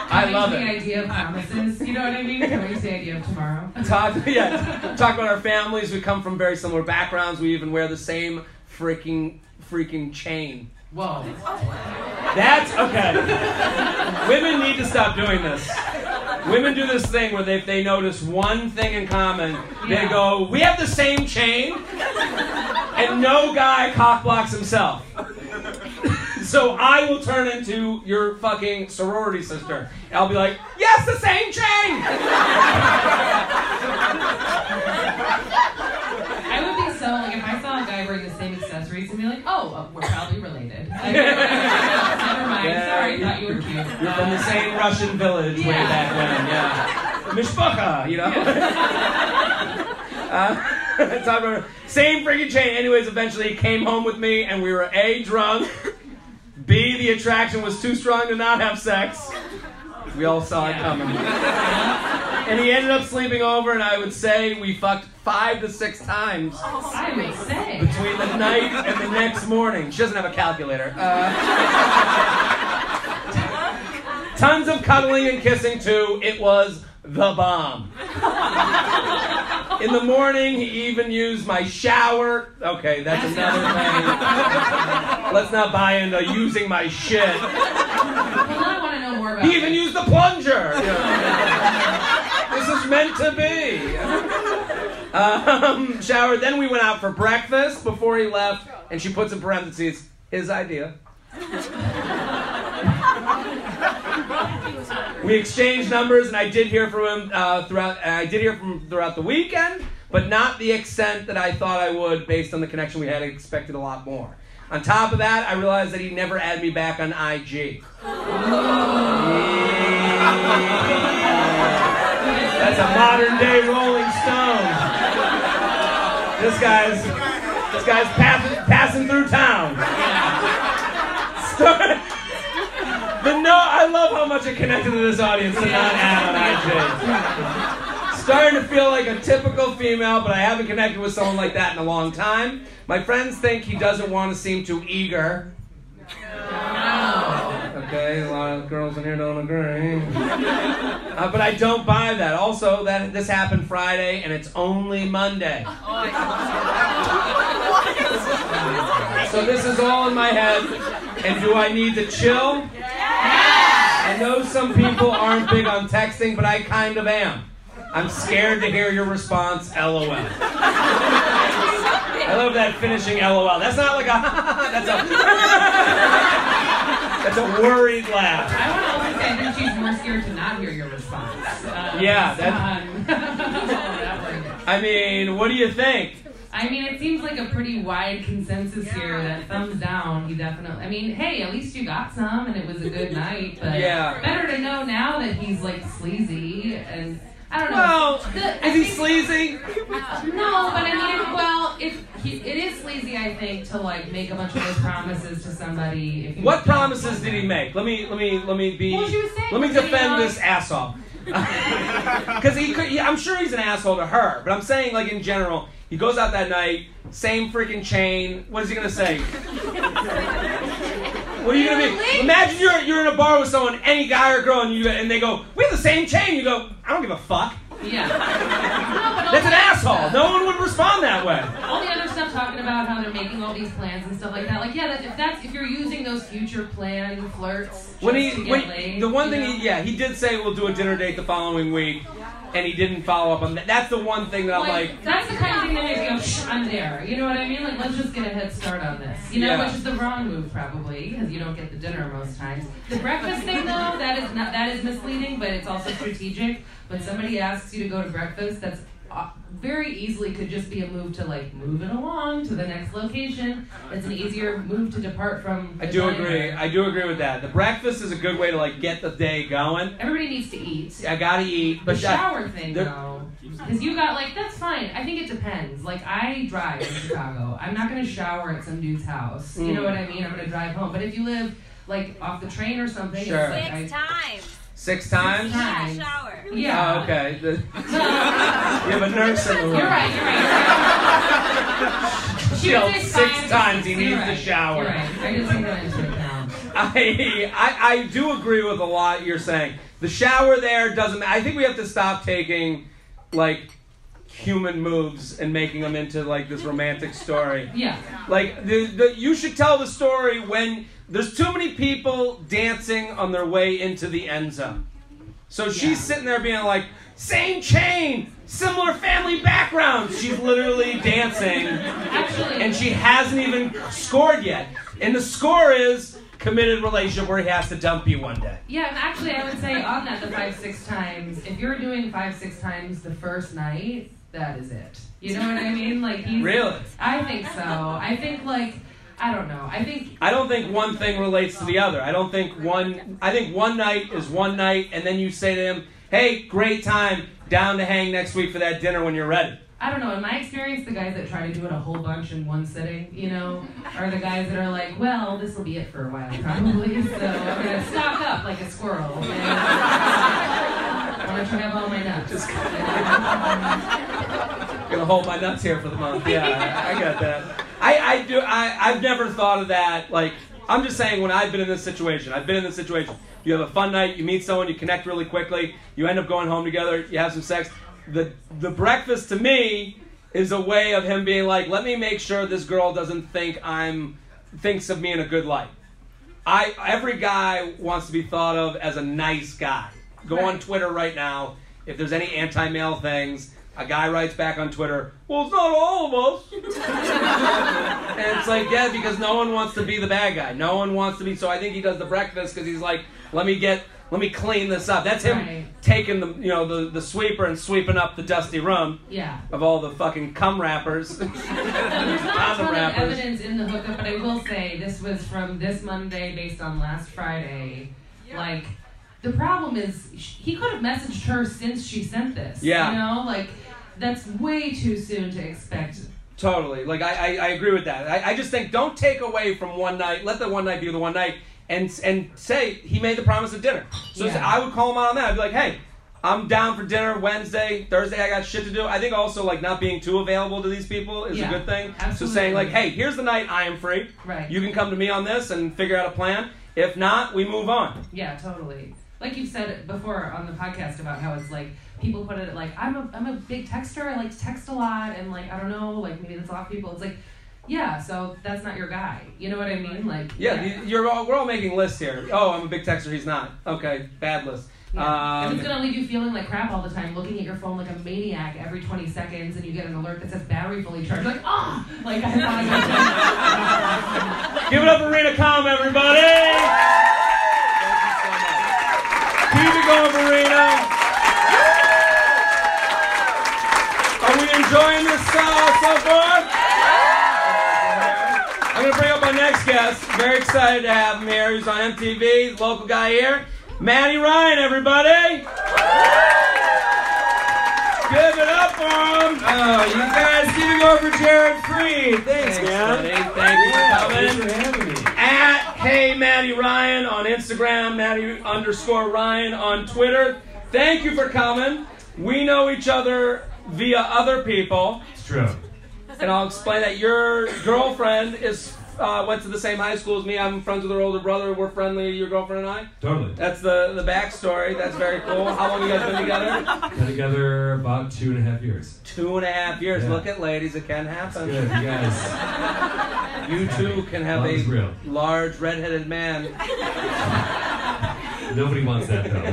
I love it. The idea of promises, you know what I mean? It's the idea of tomorrow. Talk, yeah, talk about our families. We come from very similar backgrounds. We even wear the same freaking, freaking chain. Whoa. That's, okay. Women need to stop doing this. Women do this thing where they, if they notice one thing in common, yeah. They go, we have the same chain, and no guy cock blocks himself. So I will turn into your fucking sorority sister. And I'll be like, yes, the same chain! I would be so, like, if I saw a guy wearing the same accessories, and be like, oh, uh, we're probably related. Like, never mind, yeah. Sorry, thought you were cute. You're uh, from the same Russian village yeah. way back when, yeah. Mishpacha, you know? Yeah. uh, talk about, same freaking chain. Anyways, eventually he came home with me, and we were A, drunk, B, the attraction was too strong to not have sex. We all saw yeah. it coming. And he ended up sleeping over, and I would say we fucked five to six times oh, I would say. between the night and the next morning. She doesn't have a calculator. Uh, tons of cuddling and kissing, too. It was the bomb. In the morning, he even used my shower. Okay, that's another thing. Let's not buy into using my shit. Well, I want to know more about He even it. used the plunger. Yeah. This is meant to be. Um, showered. Then we went out for breakfast before he left, and she puts in parentheses, his idea. We exchanged numbers, and I did hear from him uh, throughout. I did hear from him throughout the weekend, but not the extent that I thought I would, based on the connection we had. I expected a lot more. On top of that, I realized that he never added me back on I G. That's a modern-day Rolling Stone. This guy's, this guy's passing, passing through town. The no, I love how much it connected to this audience to not add on I G. Starting to feel like a typical female, but I haven't connected with someone like that in a long time. My friends think he doesn't want to seem too eager. Okay, a lot of girls in here don't agree. Uh, but I don't buy that. Also, that this happened Friday, and it's only Monday. So this is all in my head. And do I need to chill? Yes! I know some people aren't big on texting, but I kind of am. I'm scared to hear your response, L O L. I love that finishing L O L. That's not like a that's a That's a worried laugh. I want to always say that she's more scared to not hear your response. Uh, yeah, that's... I mean, what do you think? I mean, it seems like a pretty wide consensus yeah. here that thumbs down, you definitely... I mean, hey, at least you got some, and it was a good night, but yeah. better to know now that he's, like, sleazy, and... I don't know. Well, the, is he sleazy? Uh, no, but I mean, well, if he, it is sleazy, I think, to like make a bunch of those promises to somebody. If what promises did he make? Let me, let me, let me be. Well, saying, let me defend like, this asshole. Because he could. He, I'm sure he's an asshole to her, but I'm saying like in general, he goes out that night, same freaking chain. What is he gonna say? What are you gonna be? Imagine you're you're in a bar with someone, any guy or girl, and you and they go, we have the same chain. You go, I don't give a fuck. Yeah. No, but that's an asshole. Stuff. No one would respond that way. All the other stuff talking about how they're making all these plans and stuff like that. Like yeah, that, if that's if you're using those future plan flirts. When he to get when laid, the one thing know? he yeah he did say we'll do a dinner date the following week. And he didn't follow up on that. That's the one thing that like, I'm like... That's the kind of thing that makes me go, shh, I'm there. You know what I mean? Like, let's just get a head start on this. You know, yeah. which is the wrong move, probably, because you don't get the dinner most times. The breakfast thing, though, that is not that is misleading, but it's also strategic. When somebody asks you to go to breakfast, that's very easily could just be a move to, like, move it along to the next location. It's an easier move to depart from... I do diner. agree. I do agree with that. The breakfast is a good way to, like, get the day going. Everybody needs to eat. I gotta eat. But the shower I, thing, though, because you got, like, that's fine. I think it depends. Like, I drive in Chicago. I'm not gonna shower at some dude's house. Mm. You know what I mean? I'm gonna drive home. But if you live, like, off the train or something... Sure. It's like, Six I, times. Six times? Yeah, shower. Yeah. Oh, okay. The, you have a nurse in the room. You're right, you're right. She yelled six times he needs the shower. You're right. I just think that is right now. I, I, I do agree with a lot you're saying. The shower there doesn't matter. I think we have to stop taking, like, human moves and making them into, like, this romantic story. Yeah. Like, the, the, you should tell the story when... There's too many people dancing on their way into the end zone. So she's yeah. sitting there being like, same chain, similar family background. She's literally dancing, Actually, and she hasn't even scored yet. And the score is committed relationship where he has to dump you one day. Yeah, and actually I would say on that, the five, six times, if you're doing five, six times the first night, that is it. You know what I mean? Like he's, really? I think so. I think like, I don't know. I think I don't think one thing relates to the other. I don't think one I think one night is one night, and then you say to him, hey, great time, down to hang next week for that dinner when you're ready. I don't know. In my experience, the guys that try to do it a whole bunch in one sitting, you know, are the guys that are like, well, this will be it for a while, probably, so I'm going to stock up like a squirrel. I'm going to try to have all my nuts. Just I'm going to hold my nuts here for the month. Yeah, I, I got that. I, I do, I, I've never thought of that. Like, I'm just saying when I've been in this situation, I've been in this situation. You have a fun night, you meet someone, you connect really quickly, you end up going home together, you have some sex. The the breakfast to me is a way of him being like, let me make sure this girl doesn't think I'm thinks of me in a good light. I every guy wants to be thought of as a nice guy. Go on Twitter right now. If there's any anti-male things, a guy writes back on Twitter, well, it's not all of us. And it's like, yeah, because no one wants to be the bad guy. No one wants to be. So I think he does the breakfast because he's like, let me get. Let me clean this up. That's him right. Taking the you know the, the sweeper and sweeping up the dusty room. Yeah. Of all the fucking cum wrappers. There's not a ton of evidence in the hookup, but I will say this was from this Monday based on last Friday. Yeah. Like, the problem is he could have messaged her since she sent this. Yeah. You know, like that's way too soon to expect. Totally. Like I I, I agree with that. I, I just think don't take away from one night. Let the one night be the one night. And and say, he made the promise of dinner. So yeah. I would call him out on that. I'd be like, hey, I'm down for dinner Wednesday, Thursday, I got shit to do. I think also, like, not being too available to these people is yeah, a good thing. Absolutely. So saying, like, hey, here's the night I am free. Right. You can come to me on this and figure out a plan. If not, we move on. Yeah, totally. Like you've said before on the podcast about how it's like, people put it like, I'm a, I'm a big texter, I like to text a lot, and like, I don't know, like, maybe that's a lot of people. It's like, yeah, so that's not your guy. You know what I mean? Like yeah, yeah. You're all, we're all making lists here. Oh, I'm a big texter. He's not. Okay, bad list. Yeah. Um, it's going to leave you feeling like crap all the time, looking at your phone like a maniac every twenty seconds, and you get an alert that says battery fully charged. Like, oh! Like, I thought I Give it up for Reena Calm, everybody! Thank you so much. Keep it going, Reena. Are we enjoying this uh, so far? I'm going to bring up my next guest. Very excited to have him here. He's on M T V, local guy here. Matty Ryan, everybody. Give it up for him. Oh, you guys, give it up for Jared Freed. Thanks, Thanks man. Buddy. Thank you for coming. Thanks for having me. At Hey Matty Ryan on Instagram, Matty underscore Ryan on Twitter. Thank you for coming. We know each other via other people. It's true. And I'll explain that your girlfriend is uh, went to the same high school as me. I'm friends with her older brother. We're friendly, your girlfriend and I. Totally. That's the, the backstory. That's very cool. How long have you guys been together? Been together about two and a half years. Two and a half years. Yeah. Look at ladies. It can happen. That's good, you guys. You too can have Mom's a real. large redheaded man. Nobody wants that, though. I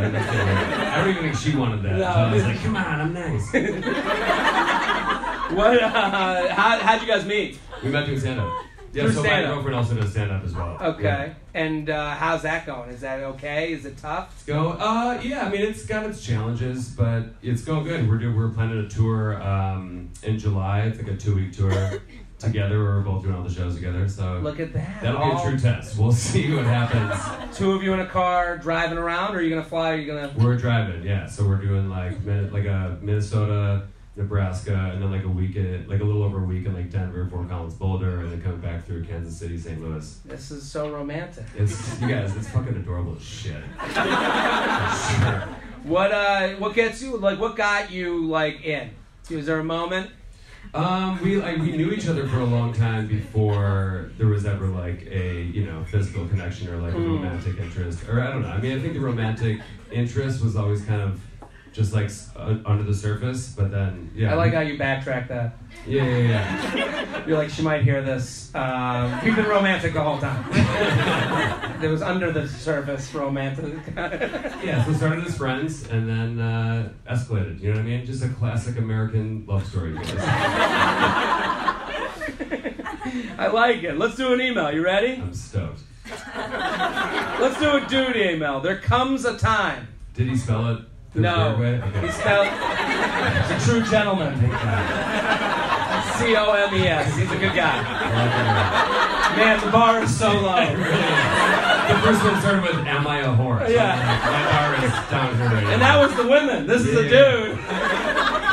don't even think she wanted that. No. So I was like, come on, I'm nice. What, uh, how, how'd you guys meet? We met doing stand-up. Yeah, so stand-up. My girlfriend also does stand-up as well. Okay. Yeah. And uh, how's that going? Is that okay? Is it tough? It's going, uh, yeah, I mean, it's got its challenges, but it's going good. We're doing, we're planning a tour um, in July. It's like a two-week tour together. We're both doing all the shows together, so... Look at that. That'll all... be a true test. We'll see what happens. Two of you in a car driving around, or are you going to fly, or are you going to... We're driving, yeah. So we're doing, like, like a Minnesota... Nebraska, and then like a week at, like a little over a week in like Denver, Fort Collins, Boulder, and then coming back through Kansas City, Saint Louis. This is so romantic. It's you guys, it's fucking adorable as shit. What uh, what gets you like? What got you like in? Was there a moment? Um, we like we knew each other for a long time before there was ever like a you know physical connection or like a mm. romantic interest or I don't know. I mean, I think the romantic interest was always kind of. Just like uh, under the surface, but then, yeah. I like how you backtrack that. Yeah, yeah, yeah. You're like, she might hear this. Uh, we've been romantic the whole time. It was under the surface romantic. Yeah, so we started as friends and then uh, escalated, you know what I mean? Just a classic American love story. I like it. Let's do an email. You ready? I'm stoked. Let's do a dude email. There comes a time. Did he spell it? No. He spelled it. He's a true gentleman. C O M E S. He's a good guy. Man, the bar is so low. The first one started with, am I a whore? Yeah. My bar is down here right now. And that was the women. This is yeah. a dude.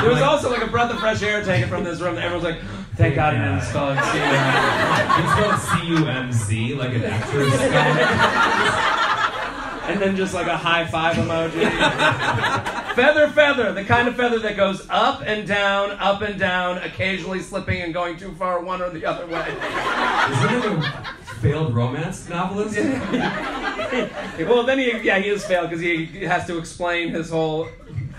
There was like, also like a breath of fresh air taken from this room. Everyone's like, thank God he didn't spell it C U M C. He spelled C U M C like an actress spell. And then just like a high five emoji. Feather, feather. The kind of feather that goes up and down, up and down, occasionally slipping and going too far one or the other way. Is it a failed romance novelist? Well, then he, yeah, he is failed because he has to explain his whole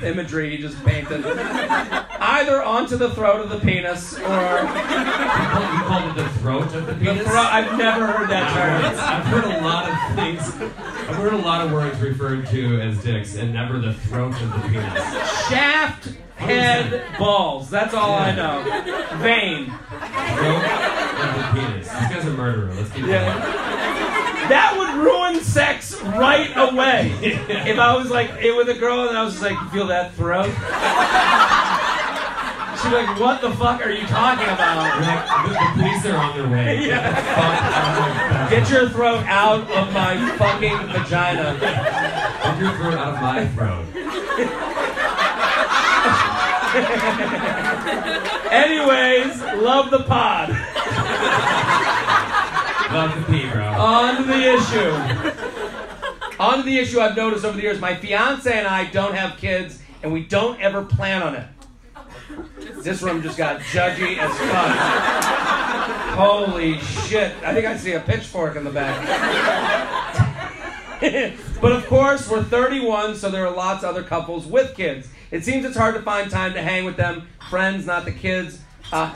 imagery he just painted. Either onto the throat of the penis or... You call it the throat of the penis? The thro- I've never heard that term. I've heard a lot of things. I've heard a lot of words referred to as dicks and never the throat of the penis. Shaft, head, balls. That's all I know. Vein. Throat of the penis. This guy's a murderer. Let's keep yeah. going. That would ruin sex right away. Yeah. If I was like it with a girl and I was just like, feel that throat? She'd be like, what the fuck are you talking about? Like, the, the police are on their way. Yeah. Get your throat out of my fucking vagina. Get your throat out of my throat. Anyways, love the pod. Love the pee, bro. On the issue. On the issue I've noticed over the years, my fiance and I don't have kids, and we don't ever plan on it. This room just got judgy as fuck. Holy shit. I think I see a pitchfork in the back. But of course, we're thirty-one, so there are lots of other couples with kids. It seems it's hard to find time to hang with them. Friends, not the kids. Uh...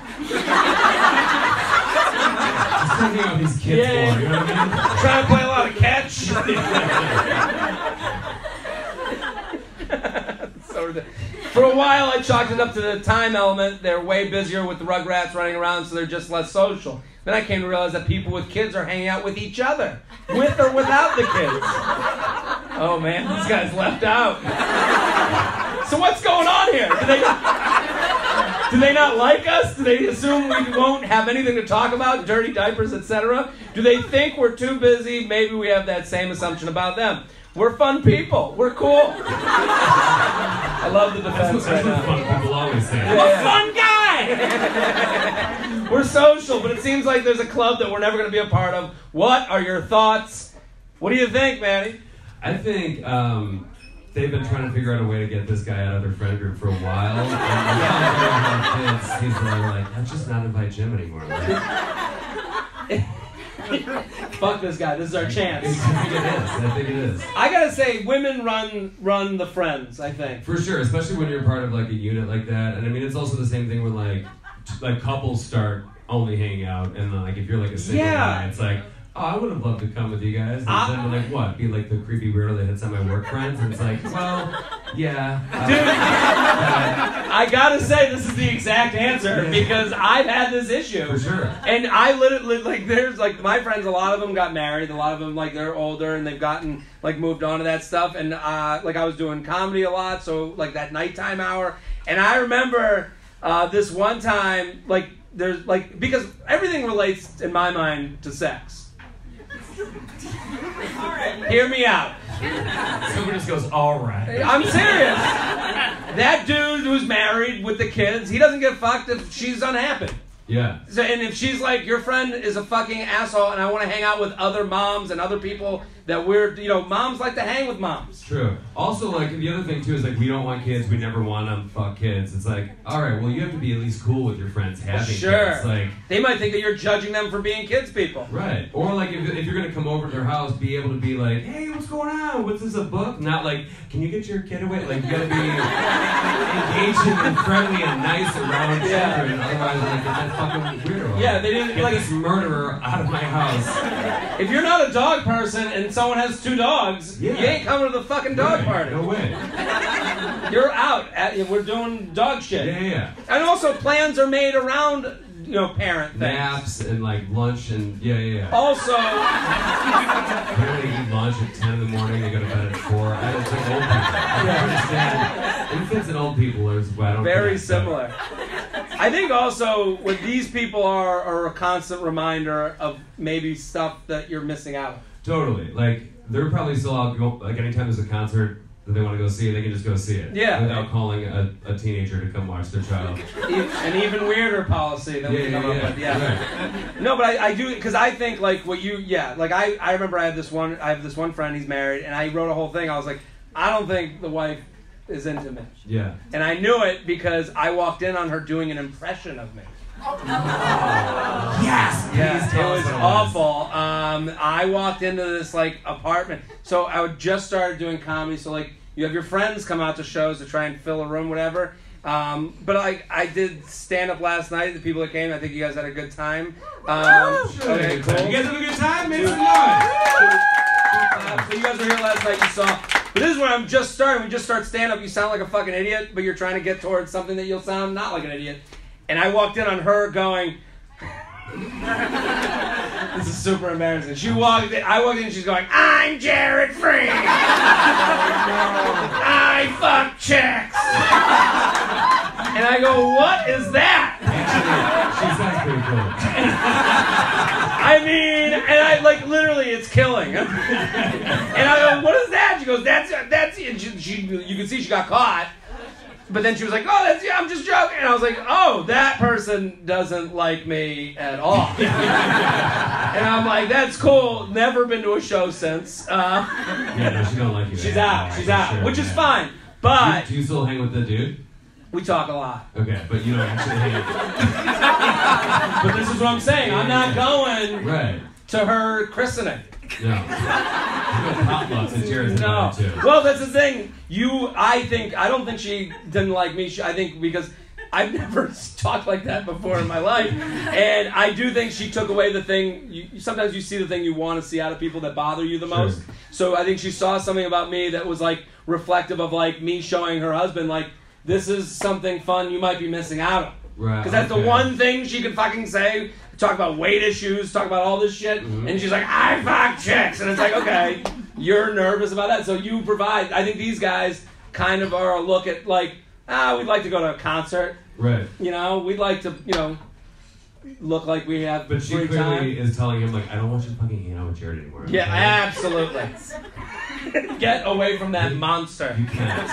Thinking about these kids yeah. more, you know what I mean? Trying to play a lot of catch. So for a while, I chalked it up to the time element. They're way busier with the Rugrats running around, so they're just less social. Then I came to realize that people with kids are hanging out with each other, with or without the kids. Oh, man, this guy's left out. So what's going on here? Do they... Do they not like us? Do they assume we won't have anything to talk about? Dirty diapers, et cetera? Do they think we're too busy? Maybe we have that same assumption about them. We're fun people. We're cool. I love the defense that's, that's right now. Fun people always say. I'm a fun guy! We're social, but it seems like there's a club that we're never going to be a part of. What are your thoughts? What do you think, Matty? I think... Um, They've been trying to figure out a way to get this guy out of their friend group for a while. And yeah. kids, he's like, let's just not invite Jim anymore. Like, fuck this guy. This is our chance. I think it is. I think it is. I gotta say, women run run the friends, I think. For sure, especially when you're part of like a unit like that. And I mean, it's also the same thing when like like couples start only hanging out, and like if you're like a single yeah. guy, it's like, oh, I would have loved to come with you guys. And uh, then, like, what? Be like the creepy weirdo that hits on my work friends? And it's like, well, yeah. Uh, Dude, uh, I gotta say, this is the exact answer because I've had this issue. For sure. And I literally, like, there's, like, my friends, a lot of them got married. A lot of them, like, they're older and they've gotten, like, moved on to that stuff. And, uh, like, I was doing comedy a lot, so, like, that nighttime hour. And I remember uh, this one time, like, there's, like, because everything relates, in my mind, to sex. Hear me out. Someone just goes, all right. I'm serious. That dude who's married with the kids, he doesn't get fucked if she's unhappy. Yeah. So, and if she's like, your friend is a fucking asshole and I want to hang out with other moms and other people that we're, you know, moms like to hang with moms. True. Also, like, the other thing, too, is like, we don't want kids, we never want them, fuck kids. It's like, all right, well, you have to be at least cool with your friends having sure. kids. Like, they might think that you're judging them for being kids people. Right. Or, like, if, if you're going to come over to their house, be able to be like, hey, what's going on? What's this, a book? Not like, can you get your kid away? Like, you got to be engaging and friendly and nice around children. Yeah. Otherwise, like, that's fucking weirdo. Yeah, they didn't get like this murderer out of my house. If you're not a dog person and someone has two dogs, yeah. you ain't coming to the fucking dog no party. No way. You're out. At, we're doing dog shit. Yeah, yeah. And also, plans are made around you know, parent things. Naps and like lunch and yeah, yeah, yeah. Also, apparently eat lunch at ten in the morning. They go to bed at four. I don't think old people. I understand. Infants and old people are I don't very similar. That. I think also what these people are are a constant reminder of maybe stuff that you're missing out on. Totally. Like they're probably still out. Like anytime there's a concert that they want to go see, they can just go see it. Yeah. Without calling a, a teenager to come watch their child. An even weirder policy than yeah, we come yeah, up yeah. with. Yeah. Right. No, but I, I do, because I think, like, what you, yeah, like, I, I remember I had this one, I have this one friend, he's married, and I wrote a whole thing. I was like, I don't think the wife is into me. Yeah. And I knew it because I walked in on her doing an impression of me. Oh. Yes. Yeah, it was awful. Um, I walked into this like apartment, so I would just start doing comedy. So like, you have your friends come out to shows to try and fill a room, whatever. Um, but like, I did stand up last night. The people that came, I think you guys had a good time. Um, sure. Okay, cool. You guys had a good time. Make some noise. So you guys were here last night. You saw. But this is when I'm just starting. When you just start stand up, you sound like a fucking idiot, but you're trying to get towards something that you'll sound not like an idiot. And I walked in on her going, this is super embarrassing. She walked in, I walked in and she's going, I'm Jared Freed. I fuck chicks. And I go, what is that? Actually, she sounds pretty cool. I mean, and I, like, literally, it's killing. And I go, what is that? She goes, that's, that's, and she, she, you can see she got caught. But then she was like, oh, that's, yeah, I'm just joking. And I was like, oh, that person doesn't like me at all. And I'm like, that's cool. Never been to a show since. Uh, yeah, no, she don't like you. She's out. She's out. Sure, which yeah. is fine. But... Do you, do you still hang with the dude? We talk a lot. Okay, but you don't actually hang with him. But this is what I'm saying. I'm not going right. to her christening. No. No. Well, that's the thing. You, I think, I don't think she didn't like me. She, I think because I've never talked like that before in my life, and I do think she took away the thing. You, sometimes you see the thing you want to see out of people that bother you the most. Sure. So I think she saw something about me that was like reflective of like me showing her husband like this is something fun you might be missing out on. Right. Because that's okay. the one thing she could fucking say. Talk about weight issues, talk about all this shit, mm-hmm. and she's like, I fuck chicks, and it's like, okay, you're nervous about that, so you provide. I think these guys kind of are a look at, like, ah, we'd like to go to a concert, right? You know, we'd like to, you know, look like we have But she clearly time. Is telling him, like, I don't want you to fucking hang out with Jared anymore. I'm yeah, like, absolutely. Get away from that you, monster. You can't.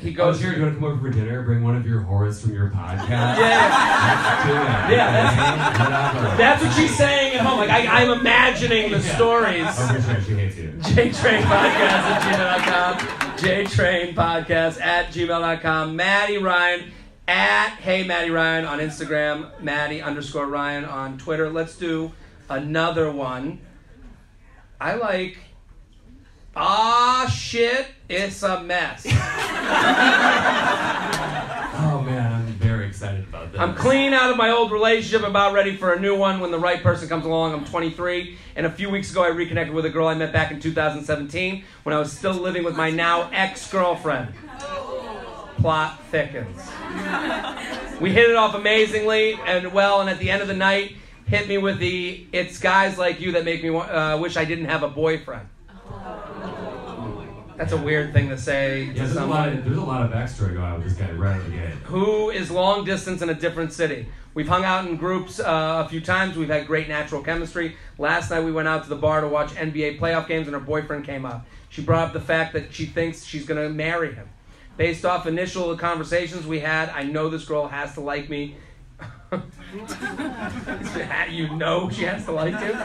He goes, oh, Jared, you want to come over for dinner? Bring one of your whores from your podcast? Yeah. Yeah. yeah that's, that's what she's saying at home. Like, I, I'm imagining the stories. Oh, sure, she hates you. J-Train Podcast at gmail dot com. J-Train Podcast at gmail dot com. Matty Ryan. At Hey Matty Ryan on Instagram, Matty underscore Ryan on Twitter. Let's do another one. I like, ah shit, it's a mess. Oh man, I'm very excited about this. I'm clean out of my old relationship, about ready for a new one when the right person comes along. I'm twenty-three, and a few weeks ago I reconnected with a girl I met back in two thousand seventeen when I was still living with my now ex-girlfriend. Plot thickens. We hit it off amazingly and well, and at the end of the night, hit me with the, it's guys like you that make me uh, wish I didn't have a boyfriend. That's a weird thing to say yeah, to there's someone. A lot of, there's a lot of backstory going on with this guy right out of the gate. Who is long distance in a different city. We've hung out in groups uh, a few times. We've had great natural chemistry. Last night we went out to the bar to watch N B A playoff games and her boyfriend came up. She brought up the fact that she thinks she's going to marry him. Based off initial conversations we had, I know this girl has to like me. You know she has to like him?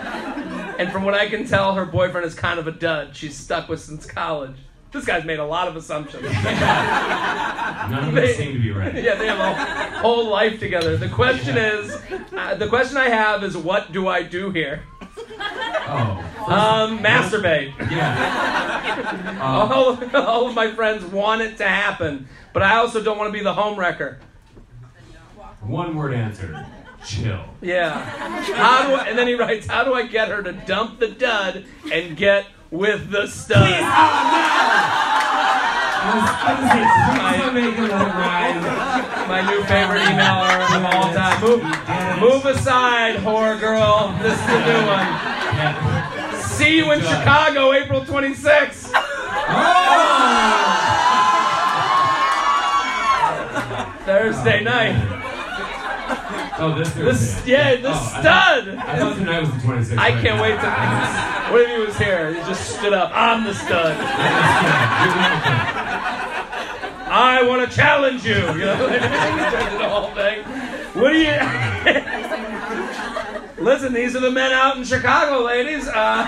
And from what I can tell, her boyfriend is kind of a dud. She's stuck with since college. This guy's made a lot of assumptions. None of them seem to be right. Yeah, they have a whole life together. The question yeah. is, uh, the question I have is, what do I do here? Oh. Um, masturbate. Yeah. Um, all, all of my friends want it to happen, but I also don't want to be the homewrecker. One word answer. Chill. Yeah. How do I, and then he writes, how do I get her to dump the dud and get with the stud? Please, oh, no! my, my new favorite emailer of all time. Ooh. Move aside, whore girl. This is the new one. Yeah. See you in God. Chicago, April twenty-sixth. Oh. Thursday night. Oh, this Thursday. Yeah, the oh, stud. I thought, I thought tonight was the twenty-sixth. I right can't now. wait to... What if he was here? He just stood up. I'm the stud. I want to challenge you. You know, the whole thing. What do you... Listen, these are the men out in Chicago, ladies. Uh,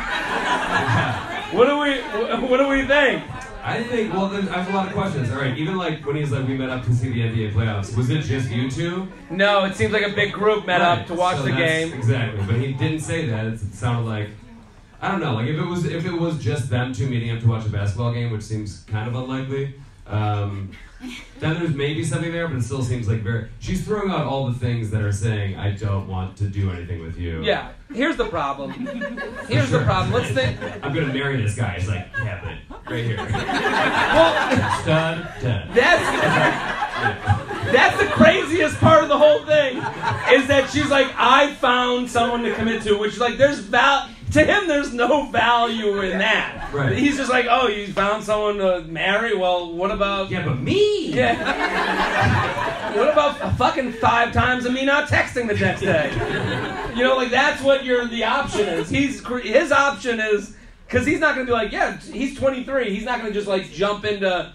what do we... What do we think? I think, well, then I have a lot of questions. All right, even like when he's like, we met up to see the N B A playoffs, was it just you two? No, it seems like a big group met right. up to watch so the game. Exactly, but he didn't say that. It sounded like, I don't know, like if it was if it was just them two meeting up to watch a basketball game, which seems kind of unlikely, um, then there's maybe something there, but it still seems like very, she's throwing out all the things that are saying, I don't want to do anything with you. Yeah, here's the problem. Here's sure. the problem, let's think. I'm gonna marry this guy, he's like, yeah, but... Right here. Well, dun, dun. That's, that's the craziest part of the whole thing, is that she's like, I found someone to commit to, which is like, there's val- to him, there's no value in that. Right. He's just like, oh, you found someone to marry? Well, what about... Yeah, but me! Yeah. What about fucking five times and me not texting the next day? You know, like, that's what your the option is. He's His option is... Because he's not going to be like, yeah, he's twenty-three. He's not going to just, like, jump into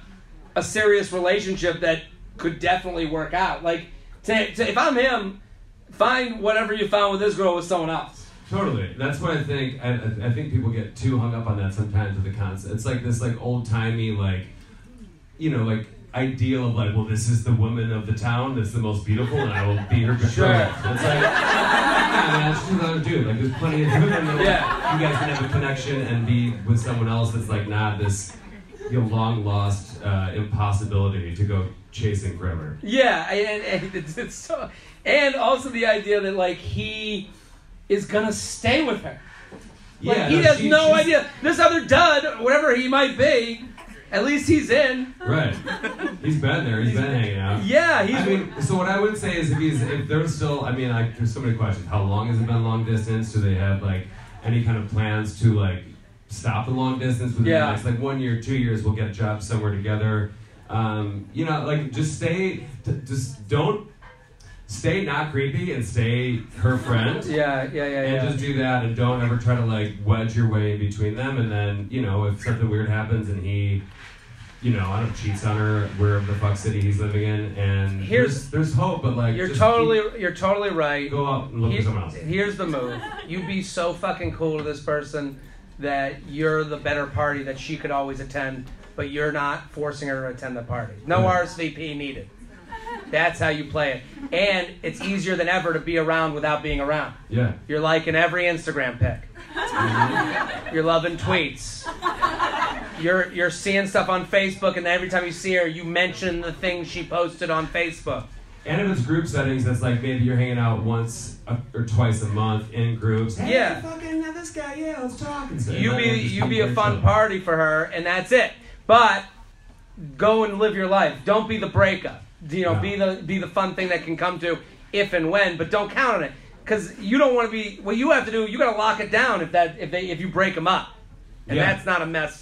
a serious relationship that could definitely work out. Like, to, to, if I'm him, find whatever you found with this girl with someone else. Totally. That's what I think. I, I think people get too hung up on that sometimes with the concept. It's like this, like, old-timey, like, you know, like, ideal of, like, well, this is the woman of the town that's the most beautiful, and I will be her betrothed. Sure. It's like... Yeah, that's just another dude. Like, there's plenty of women that yeah. you guys can have a connection and be with someone else that's like, nah, this you know, long-lost uh, impossibility to go chasing forever. Yeah, and, and it's, it's so, and also the idea that like he is gonna stay with her. Like yeah, he no, has she, no idea. This other dud, whatever he might be. At least he's in. Right. He's been there. He's, he's been hanging out. Yeah. He's I mean, so what I would say is if he's, if they're still, I mean, like, there's so many questions. How long has it been long distance? Do they have, like, any kind of plans to, like, stop the long distance within yeah. the next, like, one year, two years, we'll get a job somewhere together. Um, you know, like, just stay, t- just don't, stay not creepy and stay her friend. Yeah, yeah, yeah, yeah. And just do that and don't ever try to, like, wedge your way in between them. And then, you know, if something weird happens and he... You know, I don't cheats on her wherever the fuck city he's living in, and here's, there's, there's hope, but like you're just totally keep, you're totally right. Go out and look he, for someone else. Here's the move: you be so fucking cool to this person that you're the better party that she could always attend, but you're not forcing her to attend the party. No yeah. R S V P needed. That's how you play it, and it's easier than ever to be around without being around. Yeah, you're liking every Instagram pic. Mm-hmm. You're loving tweets. You're you're seeing stuff on Facebook, and every time you see her, you mention the thing she posted on Facebook. And if it's group settings, that's like maybe you're hanging out once a, or twice a month in groups. Hey, yeah. Fucking now this guy, yeah, let's talk. And so you be you be a fun party for her, and that's it. But go and live your life. Don't be the breakup. You know, no. be the be the fun thing that can come to if and when, but don't count on it because you don't want to be. What you have to do, you got to lock it down if that if they if you break them up, and yeah. that's not a mess.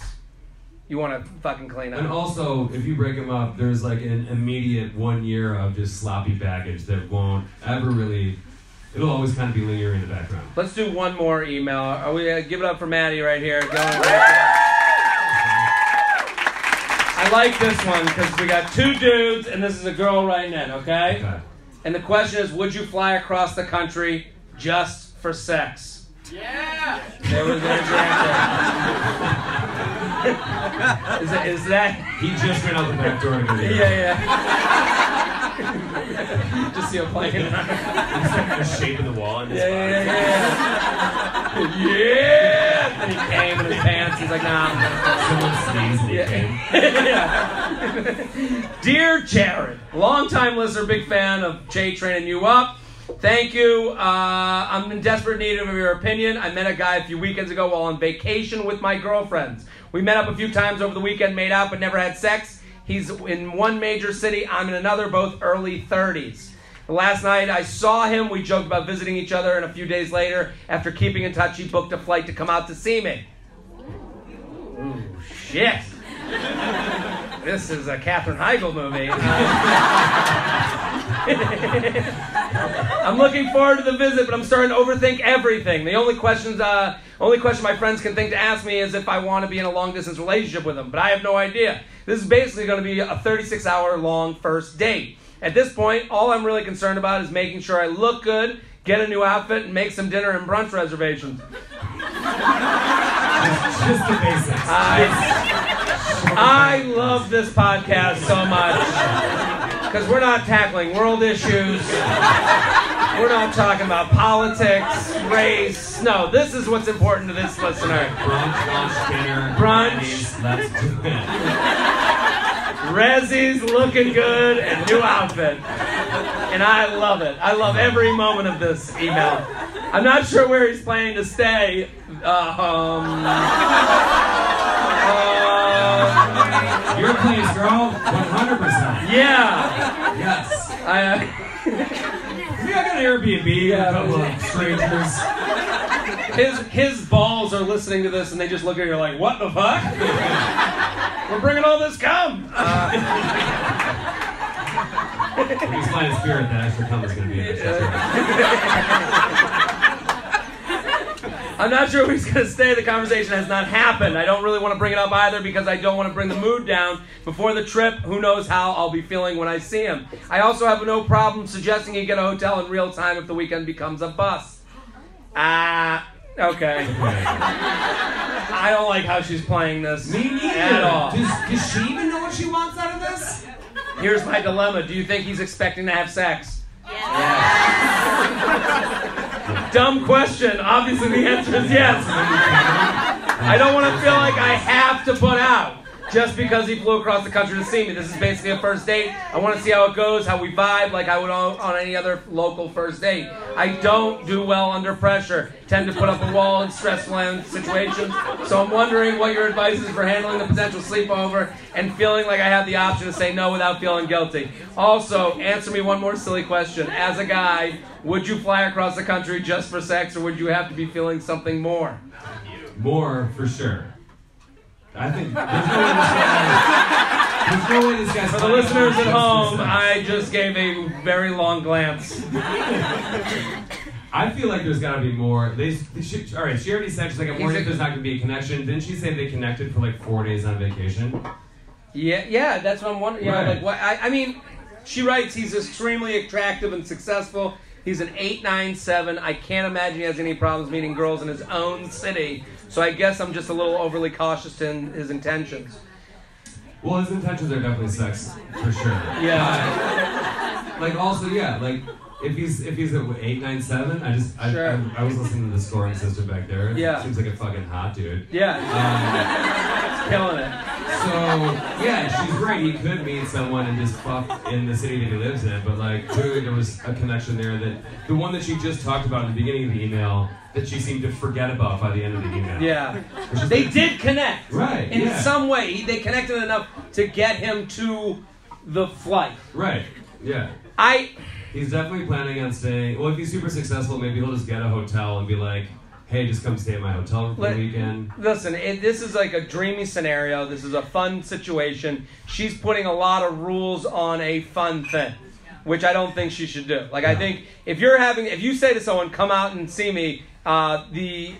You want to fucking clean up. And also, if you break them up, there's like an immediate one year of just sloppy baggage that won't ever really, it'll always kind of be linear in the background. Let's do one more email. Are we uh, give it up for Matty right here. Going right there. I like this one because we got two dudes and this is a girl right now, okay? okay? And the question is, would you fly across the country just for sex? Yeah! There was there's your answer. Is, it, is that... He just went out the back door. Yeah, yeah. Just see a plane. It's like the shape of the wall in his yeah, body. Yeah, yeah, yeah. And he came in his pants. He's like, nah. Someone sneezed and he yeah. came. Yeah. Dear Jared, long-time listener, big fan of J-Train and You Up. Thank you. Uh, I'm in desperate need of your opinion. I met a guy a few weekends ago while on vacation with my girlfriends. We met up a few times over the weekend, made out, but never had sex. He's in one major city, I'm in another, both early thirties. Last night I saw him. We joked about visiting each other, and a few days later, after keeping in touch, he booked a flight to come out to see me. Ooh, shit. This is a Katherine Heigl movie. Uh, I'm looking forward to the visit, but I'm starting to overthink everything. The only questions, uh, only question my friends can think to ask me is if I want to be in a long-distance relationship with them, but I have no idea. This is basically going to be a thirty-six hour long first date. At this point, all I'm really concerned about is making sure I look good, get a new outfit, and make some dinner and brunch reservations. Just the basics. I, I love this podcast so much because we're not tackling world issues. We're not talking about politics, race. No, this is what's important to this listener. Brunch, lunch, dinner. Brunch. Let's do that. Rezzy's looking good and new outfit. And I love it. I love every moment of this email. I'm not sure where he's planning to stay. Uh, um, uh, Your place, girl. one hundred percent. Yeah. Yes. I... Uh, We got an Airbnb, yeah, a couple of strangers. His, his balls are listening to this and they just look at you like, what the fuck? We're bringing all this cum. Uh, He's my spirit that extra cum is going to be in this. I'm not sure where he's going to stay. The conversation has not happened. I don't really want to bring it up either because I don't want to bring the mood down. Before the trip, who knows how I'll be feeling when I see him. I also have no problem suggesting he get a hotel in real time if the weekend becomes a bust. Ah, uh, okay. I don't like how she's playing this. Me neither. At all. Does, does she even know what she wants out of this? Here's my dilemma. Do you think he's expecting to have sex? Yes. yes. Dumb question. Obviously the answer is yes. I don't want to feel like I have to put out. Just because he flew across the country to see me. This is basically a first date. I want to see how it goes, how we vibe, like I would on, on any other local first date. I don't do well under pressure. Tend to put up a wall in stressful situations. So I'm wondering what your advice is for handling the potential sleepover and feeling like I have the option to say no without feeling guilty. Also, answer me one more silly question. As a guy, would you fly across the country just for sex, or would you have to be feeling something more? More, for sure. I think there's no way this guy's... For the listeners at home, I just gave a very long glance. I feel like there's got to be more. They, they should, all right, she already said, she's like, I'm worried if there's not going to be a connection. Didn't she say they connected for like four days on vacation? Yeah, yeah, that's what I'm wondering. You know, like, what, I, I mean, she writes, he's extremely attractive and successful. He's an eight nine seven. I can't imagine he has any problems meeting girls in his own city. So I guess I'm just a little overly cautious in his intentions. Well, his intentions are definitely sex, for sure. Yeah. Like also, yeah, like if he's if he's at eight nine seven, I just I, sure. I I was listening to the scoring system back there. It yeah. Seems like a fucking hot dude. Yeah. Um, killing it. So yeah, she's right. He could meet someone and just fuck in the city that he lives in, but like clearly there was a connection there that the one that she just talked about in the beginning of the email that she seemed to forget about by the end of the email. Yeah, they like, did connect, right? In yeah. some way, they connected enough to get him to the flight. Right. Yeah. I. He's definitely planning on staying. Well, if he's super successful, maybe he'll just get a hotel and be like, hey, just come stay at my hotel for the weekend. Listen, it, this is like a dreamy scenario. This is a fun situation. She's putting a lot of rules on a fun thing, which I don't think she should do. Like, yeah. I think if you're having, if you say to someone, come out and see me, uh, the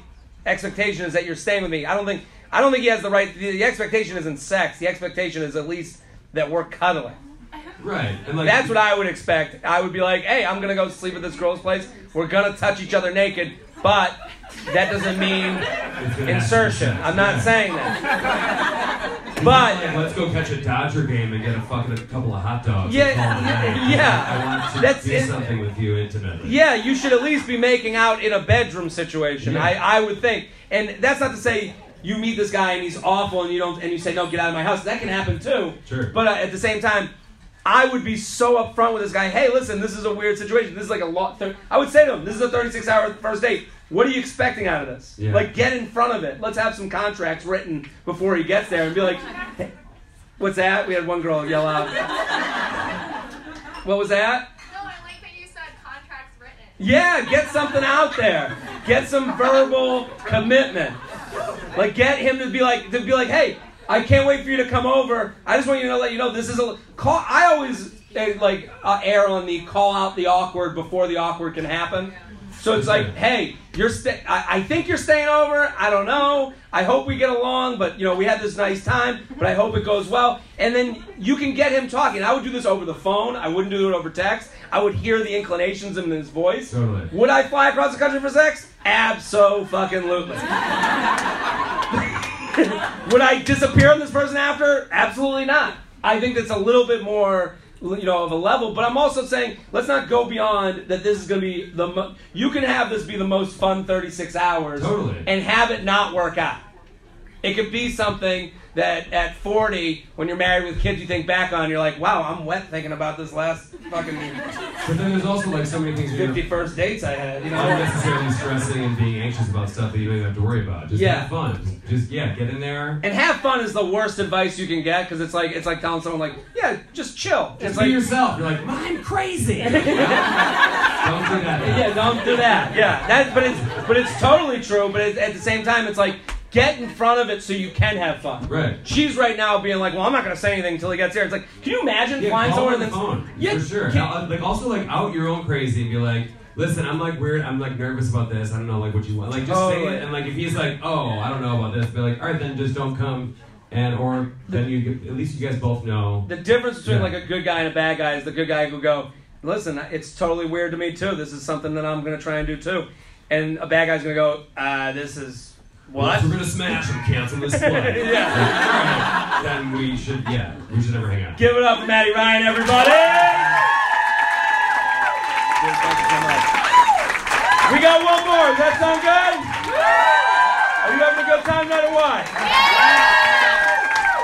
expectation is that you're staying with me. I don't think, I don't think he has the right, the, the expectation isn't sex. The expectation is at least that we're cuddling. Right. And like, that's what I would expect. I would be like, hey, I'm going to go sleep at this girl's place. We're going to touch each other naked, but... that doesn't mean insertion. I'm not yeah. saying that. But like, let's go catch a Dodger game and get a fucking a couple of hot dogs. Yeah, yeah. yeah. I want to That's do it. something with you intimately. Yeah, you should at least be making out in a bedroom situation. Yeah. I, I would think, and that's not to say you meet this guy and he's awful and you don't and you say no, get out of my house. That can happen too. Sure. But uh, at the same time, I would be so upfront with this guy. Hey, listen, this is a weird situation. This is like a lot. Thir- I would say to him, this is a thirty-six hour first date. What are you expecting out of this? Yeah. Like, get in front of it. Let's have some contracts written before he gets there and be like, hey, what's that? We had one girl yell out. What was that? No, I like that you Yeah, get something out there. Get some verbal commitment. Like, get him to be like, to be like, hey, I can't wait for you to come over. I just want you to let you know this is a call. I always like uh, err on the call out the awkward before the awkward can happen. So it's like, hey, you're sta- I-, I think you're staying over. I don't know. I hope we get along, but you know, we had this nice time, but I hope it goes well. And then you can get him talking. I would do this over the phone. I wouldn't do it over text. I would hear the inclinations in his voice. Totally. Would I fly across the country for sex? Abso-fucking-lutely. Would I disappear on this person after? Absolutely not. I think that's a little bit more, you know, of a level, but I'm also saying let's not go beyond that. This is going to be the mo- you can have this be the most fun thirty-six hours, totally, and have it not work out. It could be something that at forty, when you're married with kids, you think back on. You're like, wow, I'm wet thinking about this last fucking. But then there's also like so many things. fifty first dates I had, you know, not necessarily stressing and being anxious about stuff that you don't even have to worry about. Just yeah. have fun. Just yeah, get in there. And have fun is the worst advice you can get because it's like it's like telling someone like, yeah, just chill. Just it's be like, yourself. You're like, I'm crazy. Don't do that. Now. Yeah, don't do that. Yeah, that. But it's but it's totally true. But it, at the same time, it's like. Get in front of it so you can have fun. Right. She's right now being like, well, I'm not going to say anything until he gets here. It's like, can you imagine yeah, flying somewhere and then... Phone, yeah, for sure. Now, like, also, like, out your own crazy and be like, listen, I'm, like, weird. I'm, like, nervous about this. I don't know, like, what you want. Like, just oh, say yeah. it. And, like, if he's like, oh, I don't know about this, be like, all right, then just don't come. And or the, then you at least you guys both know. The difference between, yeah. like, a good guy and a bad guy is the good guy who go, listen, it's totally weird to me, too. This is something that I'm going to try and do, too. And a bad guy's going to go, uh, this is... What? We're gonna smash and cancel this flight. Yeah. Like, all right, then we should, yeah, we should never hang out. Give it up for Matty Ryan, everybody! We got one more. Does that sound good? Are you having a good time tonight or what?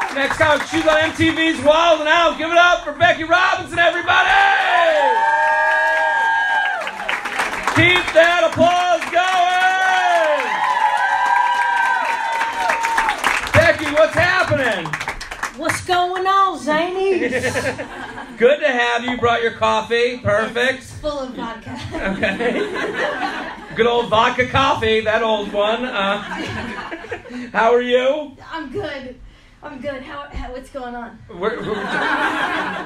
Yeah! Next time, she's on M T V's Wild and Out. Give it up for Becky Robinson, everybody! Keep that applause going! What's happening? What's going on, Zanies? Good to have you. You brought your coffee. Perfect. It's full of vodka. Okay. Good old vodka coffee, that old one. Uh, how are you? I'm good. I'm good. How? how what's going on? We're, we're,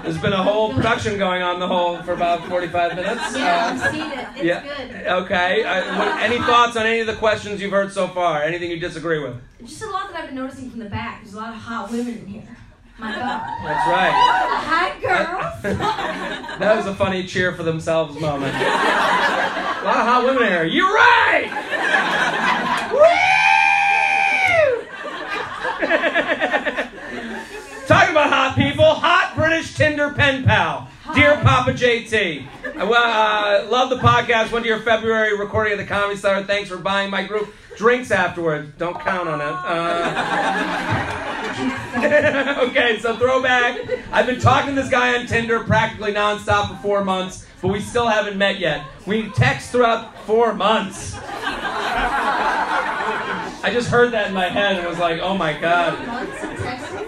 there's been a whole production going on the whole for about forty-five minutes. Yeah, uh, I've seen it. It's yeah. good. Okay. Uh, what, any thoughts on any of the questions you've heard so far? Anything you disagree with? Just a lot that I've been noticing from the back. There's a lot of hot women in here. My God. That's right. Hot girls. That, that was a funny cheer for themselves moment. A lot of hot women in here. You're right! Whee! Talking about hot people, hot British Tinder pen pal. Hi. Dear Papa J T, I uh, love the podcast. Went to your February recording of the Comedy Store. Thanks for buying my group drinks afterwards. Don't count on it. Uh... okay, so throwback. I've been talking to this guy on Tinder practically nonstop for four months, but we still haven't met yet. We text throughout four months. I just heard that in my head and was like, oh my God.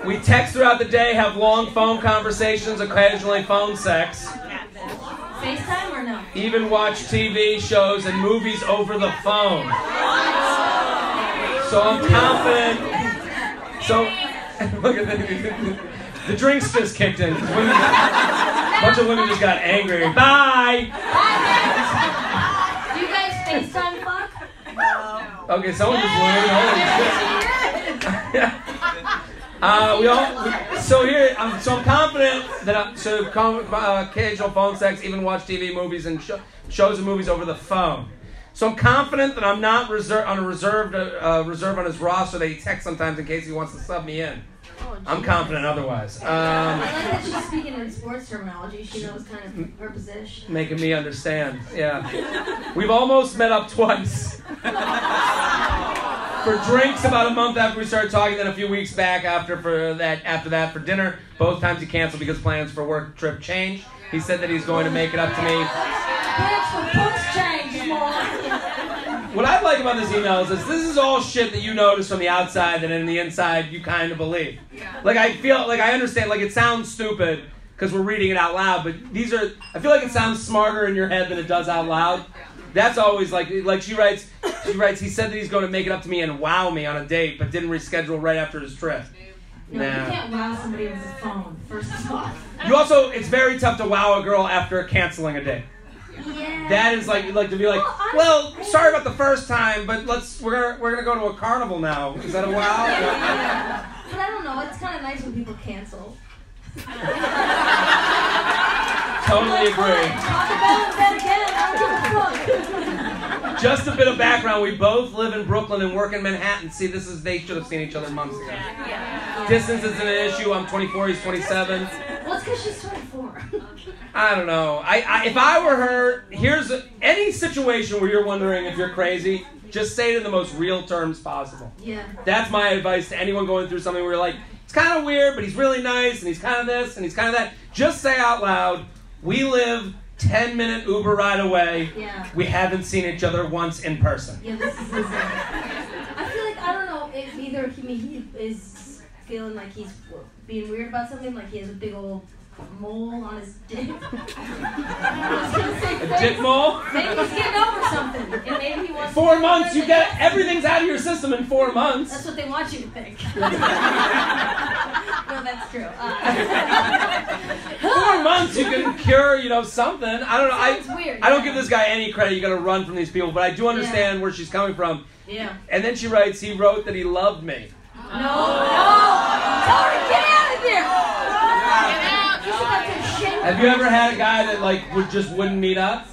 We text throughout the day, have long phone conversations, occasionally phone sex. FaceTime or no? Even watch T V shows and movies over the phone. So I'm confident. So, look at that. The drinks just kicked in. A bunch of women just got angry. Bye! Do you guys FaceTime fuck? Okay, someone just learned. uh, we all. We, so here, I'm so I'm confident that I, so uh, occasional phone sex, even watch T V, movies, and sh- shows and movies over the phone. So I'm confident that I'm not reserve on a reserved uh, reserve on his roster that he texts sometimes in case he wants to sub me in. Oh, I'm confident otherwise. Um, I like that she's speaking in sports terminology. She knows kind of her position. Making me understand, yeah. We've almost met up twice. For drinks about a month after we started talking, then a few weeks back after for that after that for dinner. Both times he canceled because plans for work trip changed. He said that he's going to make it up to me. Plans for books changed, Mom. What I like about this email is this, this is all shit that you notice from the outside that in the inside you kind of believe. Yeah. Like I feel, like I understand, like it sounds stupid because we're reading it out loud, but these are, I feel like it sounds smarter in your head than it does out loud. That's always like, like she writes, she writes, he said that he's going to make it up to me and wow me on a date, but didn't reschedule right after his trip. No, nah. You can't wow somebody with a phone, first of all. You also, it's very tough to wow a girl after canceling a date. Yeah. That is like, like to be like, well, well, sorry about the first time, but let's we're gonna, we're gonna go to a carnival now. Is that a wow? Yeah. But I don't know. It's kind of nice when people cancel. Totally agree. Talk about that again. I don't give a fuck. Just a bit of background. We both live in Brooklyn and work in Manhattan. See, this is they should have seen each other months ago. Yeah. Yeah. Distance isn't an issue. I'm twenty-four. He's twenty-seven. Well, it's because she's twenty-four. I don't know. I, I if I were her, here's a, any situation where you're wondering if you're crazy, just say it in the most real terms possible. Yeah. That's my advice to anyone going through something where you're like, it's kind of weird, but he's really nice, and he's kind of this, and he's kind of that. Just say out loud, we live ten-minute Uber ride away. Yeah. We haven't seen each other once in person. Yeah, this is insane. I feel like, I don't know if either he is feeling like he's being weird about something, like he has a big old mole on his dick. I was say, a dick mole? Maybe he's getting over something. And maybe he wants four to months, you get everything's out of your system in four months. That's what they want you to think. No, that's true. Uh, four months, you can cure, you know, something. I don't know. I, it's weird. I don't give this guy any credit. You got to run from these people, but I do understand yeah. where she's coming from. Yeah. And then she writes, he wrote that he loved me. No, oh. no. Tell her, get out of here. Oh. Get out. Have you ever had a guy that like would just wouldn't meet up?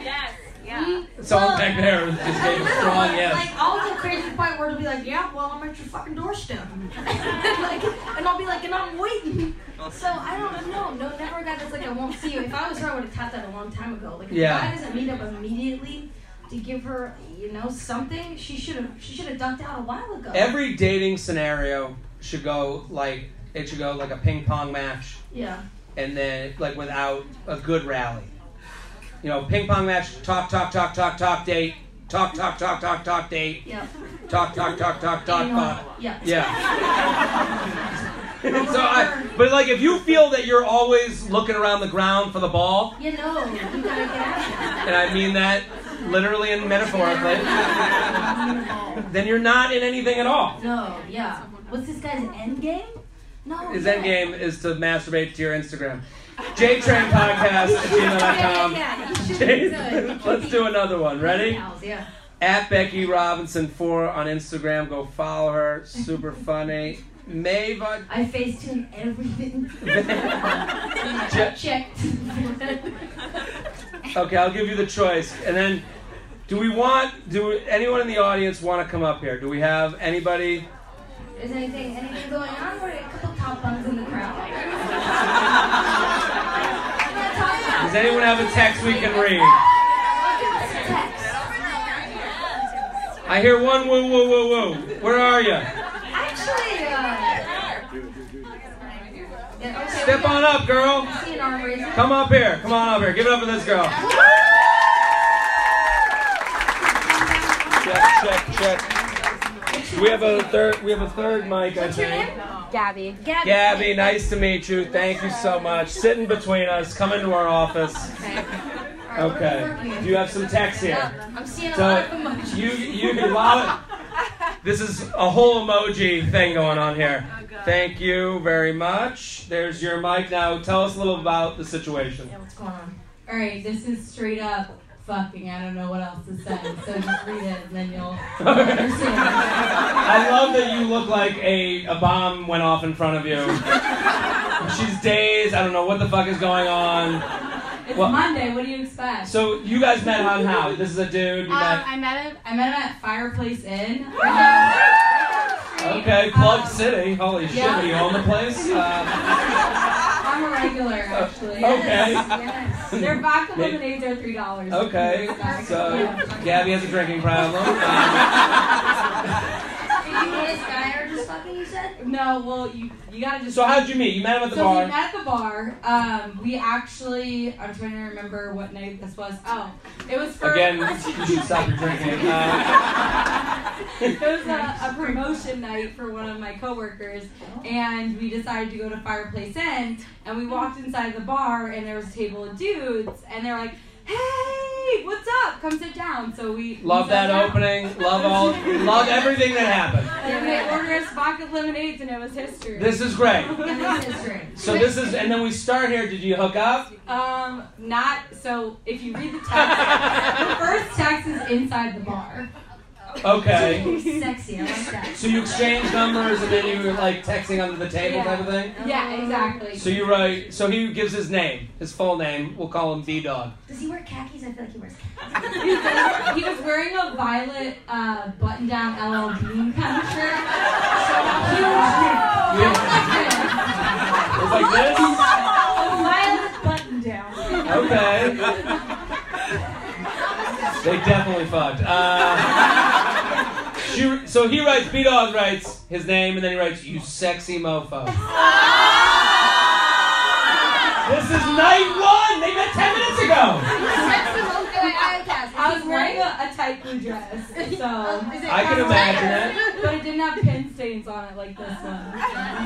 Yes. Yeah. So well, I'm back there just gave a strong yes. Like I'll get crazy to the point where it'll be like, yeah, well I'm at your fucking doorstep. Like, and I'll be like, and I'm waiting. So I don't know. No, never a guy that's like I won't see you. If I was her, I would have tapped that a long time ago. Like if yeah. the guy doesn't meet up immediately to give her, you know, something, she should have she should have ducked out a while ago. Every dating scenario should go like it should go like a ping pong match. Yeah. And then, like, without a good rally. You know, ping pong match, talk, talk, talk, talk, talk, date. Talk, talk, talk, talk, talk, date. Yeah. Talk, talk, talk, talk, talk, talk. Yeah. Yeah. So I, but, like, if you feel that you're always looking around the ground for the ball. You know, you gotta get out. And I mean that literally and metaphorically. Then you're not in anything at all. No, yeah. What's this guy's end game? No, his end game is to masturbate to your Instagram. J-Train podcast at gmail dot com. Yeah, yeah, let's do another one. Ready? Yeah. At Becky Robinson four on Instagram. Go follow her. Super funny. Mava. I face-tune everything. Check. Checked. Okay, I'll give you the choice. And then, do we want, do anyone in the audience want to come up here? Do we have anybody? Is anything anything going on? Or a couple top buns in the crowd. Does anyone have a text we can read? I hear one woo woo woo woo. Where are you? Actually, uh... step on up, girl. Come up here. Come on up here. Give it up for this girl. Check, check, check. We have a third. We have a third mic. I think. Gabby. Gabby. Gabby. Nice to meet you. Thank you so much. Sit in between us. Come into our office. Okay. Do you have some text here? I'm seeing a lot of emojis. You, you, you, a lot of. This is a whole emoji thing going on here. Thank you very much. There's your mic now. Tell us a little about the situation. Yeah, what's going on? All right. This is straight up. Fucking, I don't know what else to say, so just read it and then you'll understand. I love that you look like a, a bomb went off in front of you. She's dazed, I don't know what the fuck is going on. It's well, Monday, what do you expect? So you guys met on how? This is a dude you um, met? I met him I met him at Fireplace Inn. Okay, Plug um, City, holy yeah. shit, were you on the place? Uh, I'm a regular, actually. Okay. Yes, yes. Their vodka lemonades are three dollars. Okay. So, yeah. Gabby has a drinking problem. Did you and this guy are just fucking, you said? No, well, you you gotta just... So how'd you meet? You met him at the so bar? So we met at the bar. Um, we actually... I'm trying to remember what night this was. Oh, it was for... Again, you should stop your drinking. Uh, it was a, a promotion night for one of my coworkers, and we decided to go to Fireplace Inn, and we walked inside the bar, and there was a table of dudes, and they were like, hey, what's up? Come sit down. So we love that down. Opening. Love all. Love everything that happened. And they ordered us vodka lemonades, and it was history. This is great. And this is history. So this is, and then we start here. Did you hook up? Um, not. So if you read the text, the first text is inside the bar. Okay. Sexy, I like that. So you exchange numbers and then you were like texting under the table yeah. type of thing? Yeah, exactly. So you write, so he gives his name, his full name, we'll call him D-Dog. Does he wear khakis? I feel like he wears khakis. He was wearing a violet uh, button-down L L Bean kind of shirt. So huge. Oh, yeah. It was like this? A violet button-down. Okay. They definitely fucked. Uh, she, so he writes, B-Dog writes his name, and then he writes, you sexy mofo. This is night one! They met ten minutes ago! Sexy mofo at Iocast. I was wearing a, a tight blue dress, so... I can imagine it. But it didn't have pin stains on it like this one. So.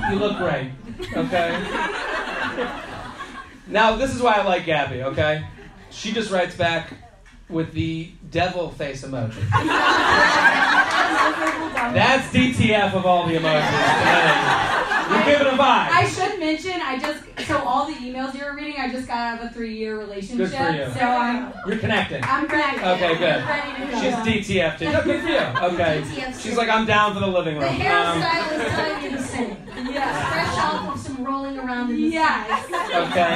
You look great, okay? Now, this is why I like Gabby, okay? She just writes back... with the devil face emoji. That's D T F of all the emojis. You're giving a vibe. I should mention, I just, so all the emails you were reading, I just got out of a three-year relationship. Good for you. So I'm... You're connecting. I'm connected. Okay, good. She's D T F too. No, good for you. Okay. She's like, I'm down for the living room. The hairstyle is telling you the same. Yes. Fresh off of some rolling around in the yes. Okay.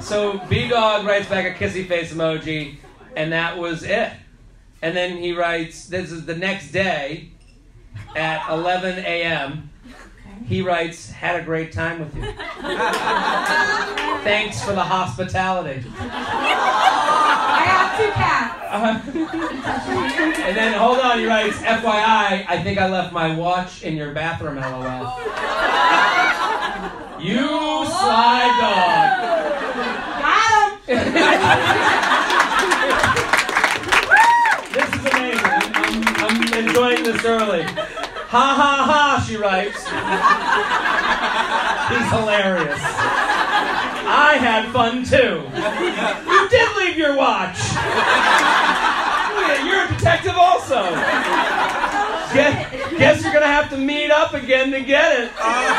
So B-Dog writes back a kissy face emoji. And that was it. And then he writes, this is the next day at eleven a.m. Okay. He writes, had a great time with you. Thanks for the hospitality. I have two cats. Uh, and then, hold on, he writes, F Y I, I think I left my watch in your bathroom, L O L. You sly dog. Got him. Enjoying this early. Ha ha ha, she writes. He's hilarious. I had fun too. You did leave your watch. You're a detective also. Guess, guess you're going to have to meet up again to get it. Oh.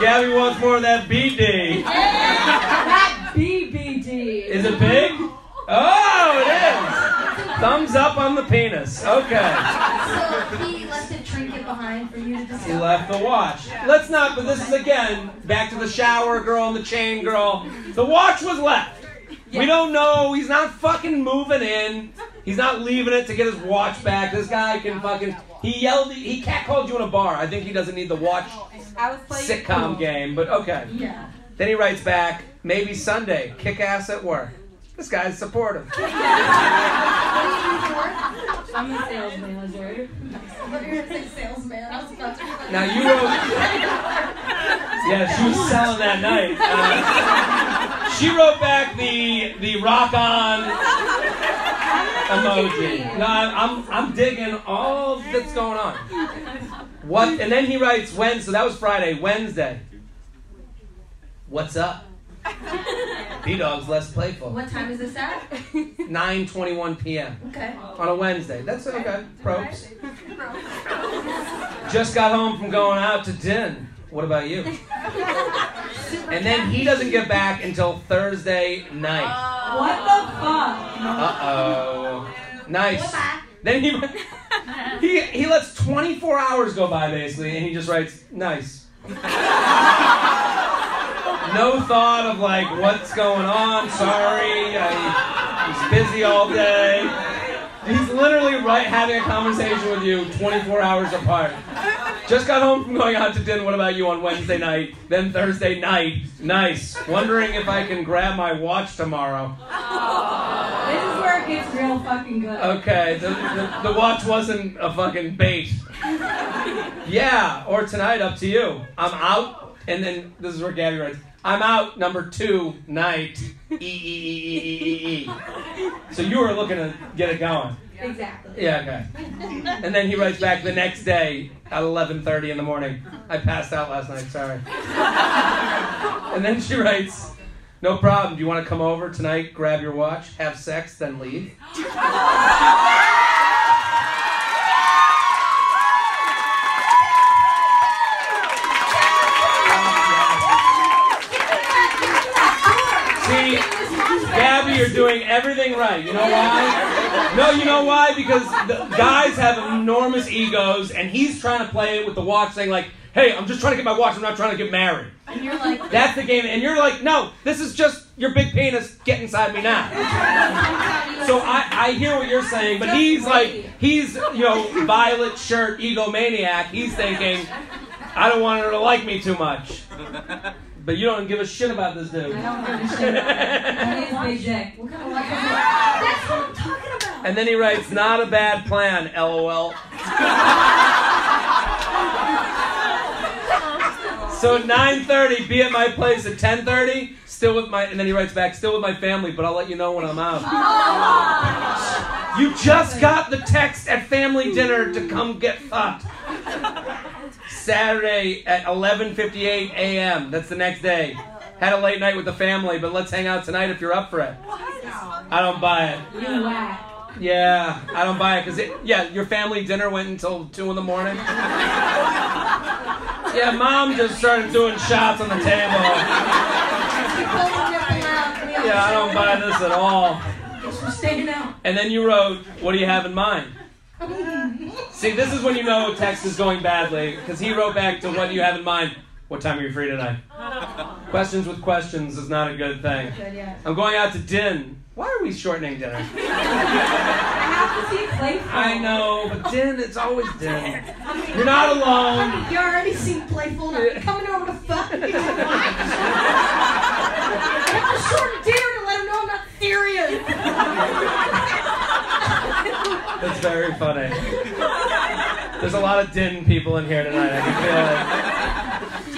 Gabby wants more of that B D. That B B D. Is it big? Oh, it is! Thumbs up on the penis. Okay. So he left a trinket behind for you to discover. He left the watch. Yeah. Let's not, but this is again, back to the shower girl and the chain girl. The watch was left. Yeah. We don't know. He's not fucking moving in. He's not leaving it to get his watch back. This guy can fucking, he yelled, he catcalled you in a bar. I think he doesn't need the watch sitcom game, but okay. Yeah. Then he writes back, maybe Sunday, kick ass at work. This guy's supportive. I'm a salesman, lizard. Now you wrote. Yeah, she was selling that night. Uh, she wrote back the the rock on emoji. No, I'm I'm digging all that's going on. What? And then he writes Wednesday. So that was Friday. Wednesday. What's up? B-Dog's less playful. What time is this at? nine twenty-one p.m. Okay. On a Wednesday. That's okay. Probes. Just got home from going out to din. What about you? And then he doesn't get back until Thursday night. Oh. What the fuck? Uh-oh. Nice. Then he, he, he lets twenty-four hours go by, basically, and he just writes, nice. No thought of like, what's going on, sorry, I was busy all day. He's literally right having a conversation with you twenty-four hours apart. Just got home from going out to dinner, what about you on Wednesday night, then Thursday night, nice. Wondering if I can grab my watch tomorrow. Aww. This is where it gets real fucking good. Okay, the, the, the watch wasn't a fucking bait. Yeah, or tonight, up to you. I'm out, and then this is where Gabby writes, I'm out, number two, night, e e e e e e. So you were looking to get it going. Exactly. Yeah, okay. And then he writes back the next day at eleven thirty in the morning. I passed out last night, sorry. And then she writes, No problem. Do you want to come over tonight, grab your watch, have sex, then leave? See, Gabby, you're doing everything right. You know why? No, you know why? Because the guys have enormous egos, and he's trying to play it with the watch, saying like, hey, I'm just trying to get my watch. I'm not trying to get married. And you're like... That's the game. And you're like, no, this is just your big penis. Get inside me now. So I, I hear what you're saying, but he's like, he's, you know, violet shirt egomaniac. He's thinking, I don't want her to like me too much. But you don't give a shit about this dude. I don't give a shit about it. That is big dick. What kind of watch? That's what I'm talking about. And then he writes, not a bad plan, LOL. So nine thirty, be at my place at ten thirty, still with my, and then he writes back, still with my family, but I'll let you know when I'm out. You just got the text at family dinner to come get fucked. Saturday at eleven fifty-eight a.m. That's the next day. Had a late night with the family, but let's hang out tonight if you're up for it. What? I don't buy it. You whack. Yeah, I don't buy it because it, yeah, your family dinner went until two in the morning. Yeah, mom just started doing shots on the table. Yeah, I don't buy this at all. And then you wrote, what do you have in mind? See, this is when you know text is going badly, because he wrote back to what do you have in mind? What time are you free tonight? Aww. Questions with questions is not a good thing. Good, yeah. I'm going out to din. Why are we shortening dinner? I have to see Playful. I know, but din, it's always din. I mean, you're not alone. I mean, you already seem Playful, and I'm coming over to fuck you. Why? I have to shorten dinner to let him know I'm not serious. That's very funny. There's a lot of din people in here tonight, I can feel it.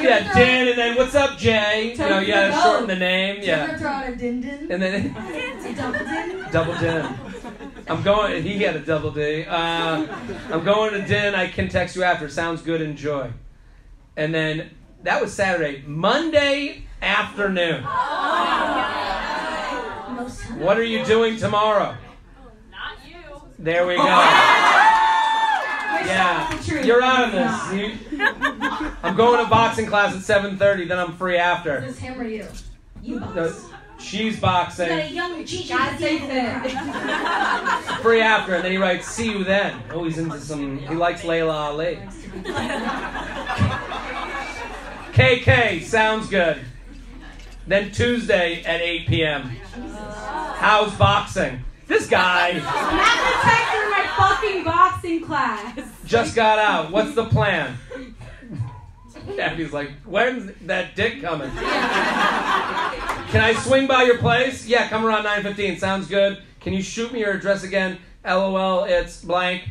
Yeah, Din, and then what's up, Jay? You know, you gotta shorten the name. Yeah. Throw out a din din. And then double din. Double din. I'm going. He had a double D. Uh, I'm going to din. I can text you after. Sounds good. Enjoy. And then that was Saturday. Monday afternoon. Oh. What are you doing tomorrow? Oh, not you. There we go. Yeah, you're out of this. You, I'm going to boxing class at seven thirty, then I'm free after. Is this him or you? You box? No, she's boxing. You got a young Gigi. God save her. Free after, and then he writes, see you then. Oh, he's into some, he likes Layla Ali. K K, sounds good. Then Tuesday at eight p.m. How's boxing? This guy. Not the text in my fucking boxing class. Just got out. What's the plan? Abby's like, when's that dick coming? Can I swing by your place? Yeah, come around nine fifteen. Sounds good. Can you shoot me your address again? LOL, it's blank.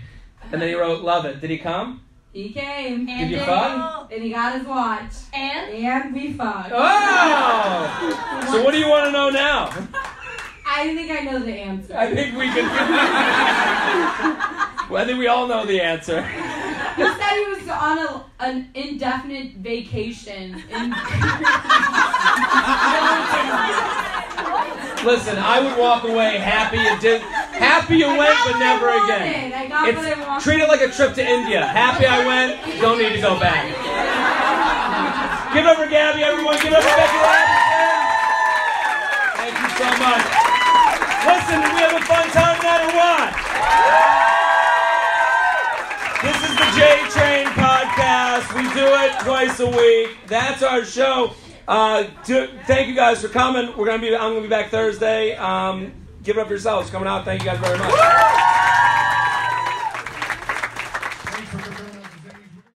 And then he wrote, love it. Did he come? He came. And did you fuck? And he got his watch. And? And we fucked. Oh! So what do you want to know now? I think I know the answer. I think we can. Well, I think we all know the answer. He said he was on a, an indefinite vacation. In- Listen, I would walk away happy and did. Happy you went, but never I again. I got it's, what I wanted. Treat it like a trip to India. Happy I went. Don't need to go back. Give it up for Gabby, everyone. Give it up for Becky Robinson. Thank you so much. Listen, did we have a fun time tonight or what? This is the J-Train podcast. We do it twice a week. That's our show. Uh, do, thank you guys for coming. We're gonna be. I'm gonna be back Thursday. Um, give it up yourselves coming out. Thank you guys very much.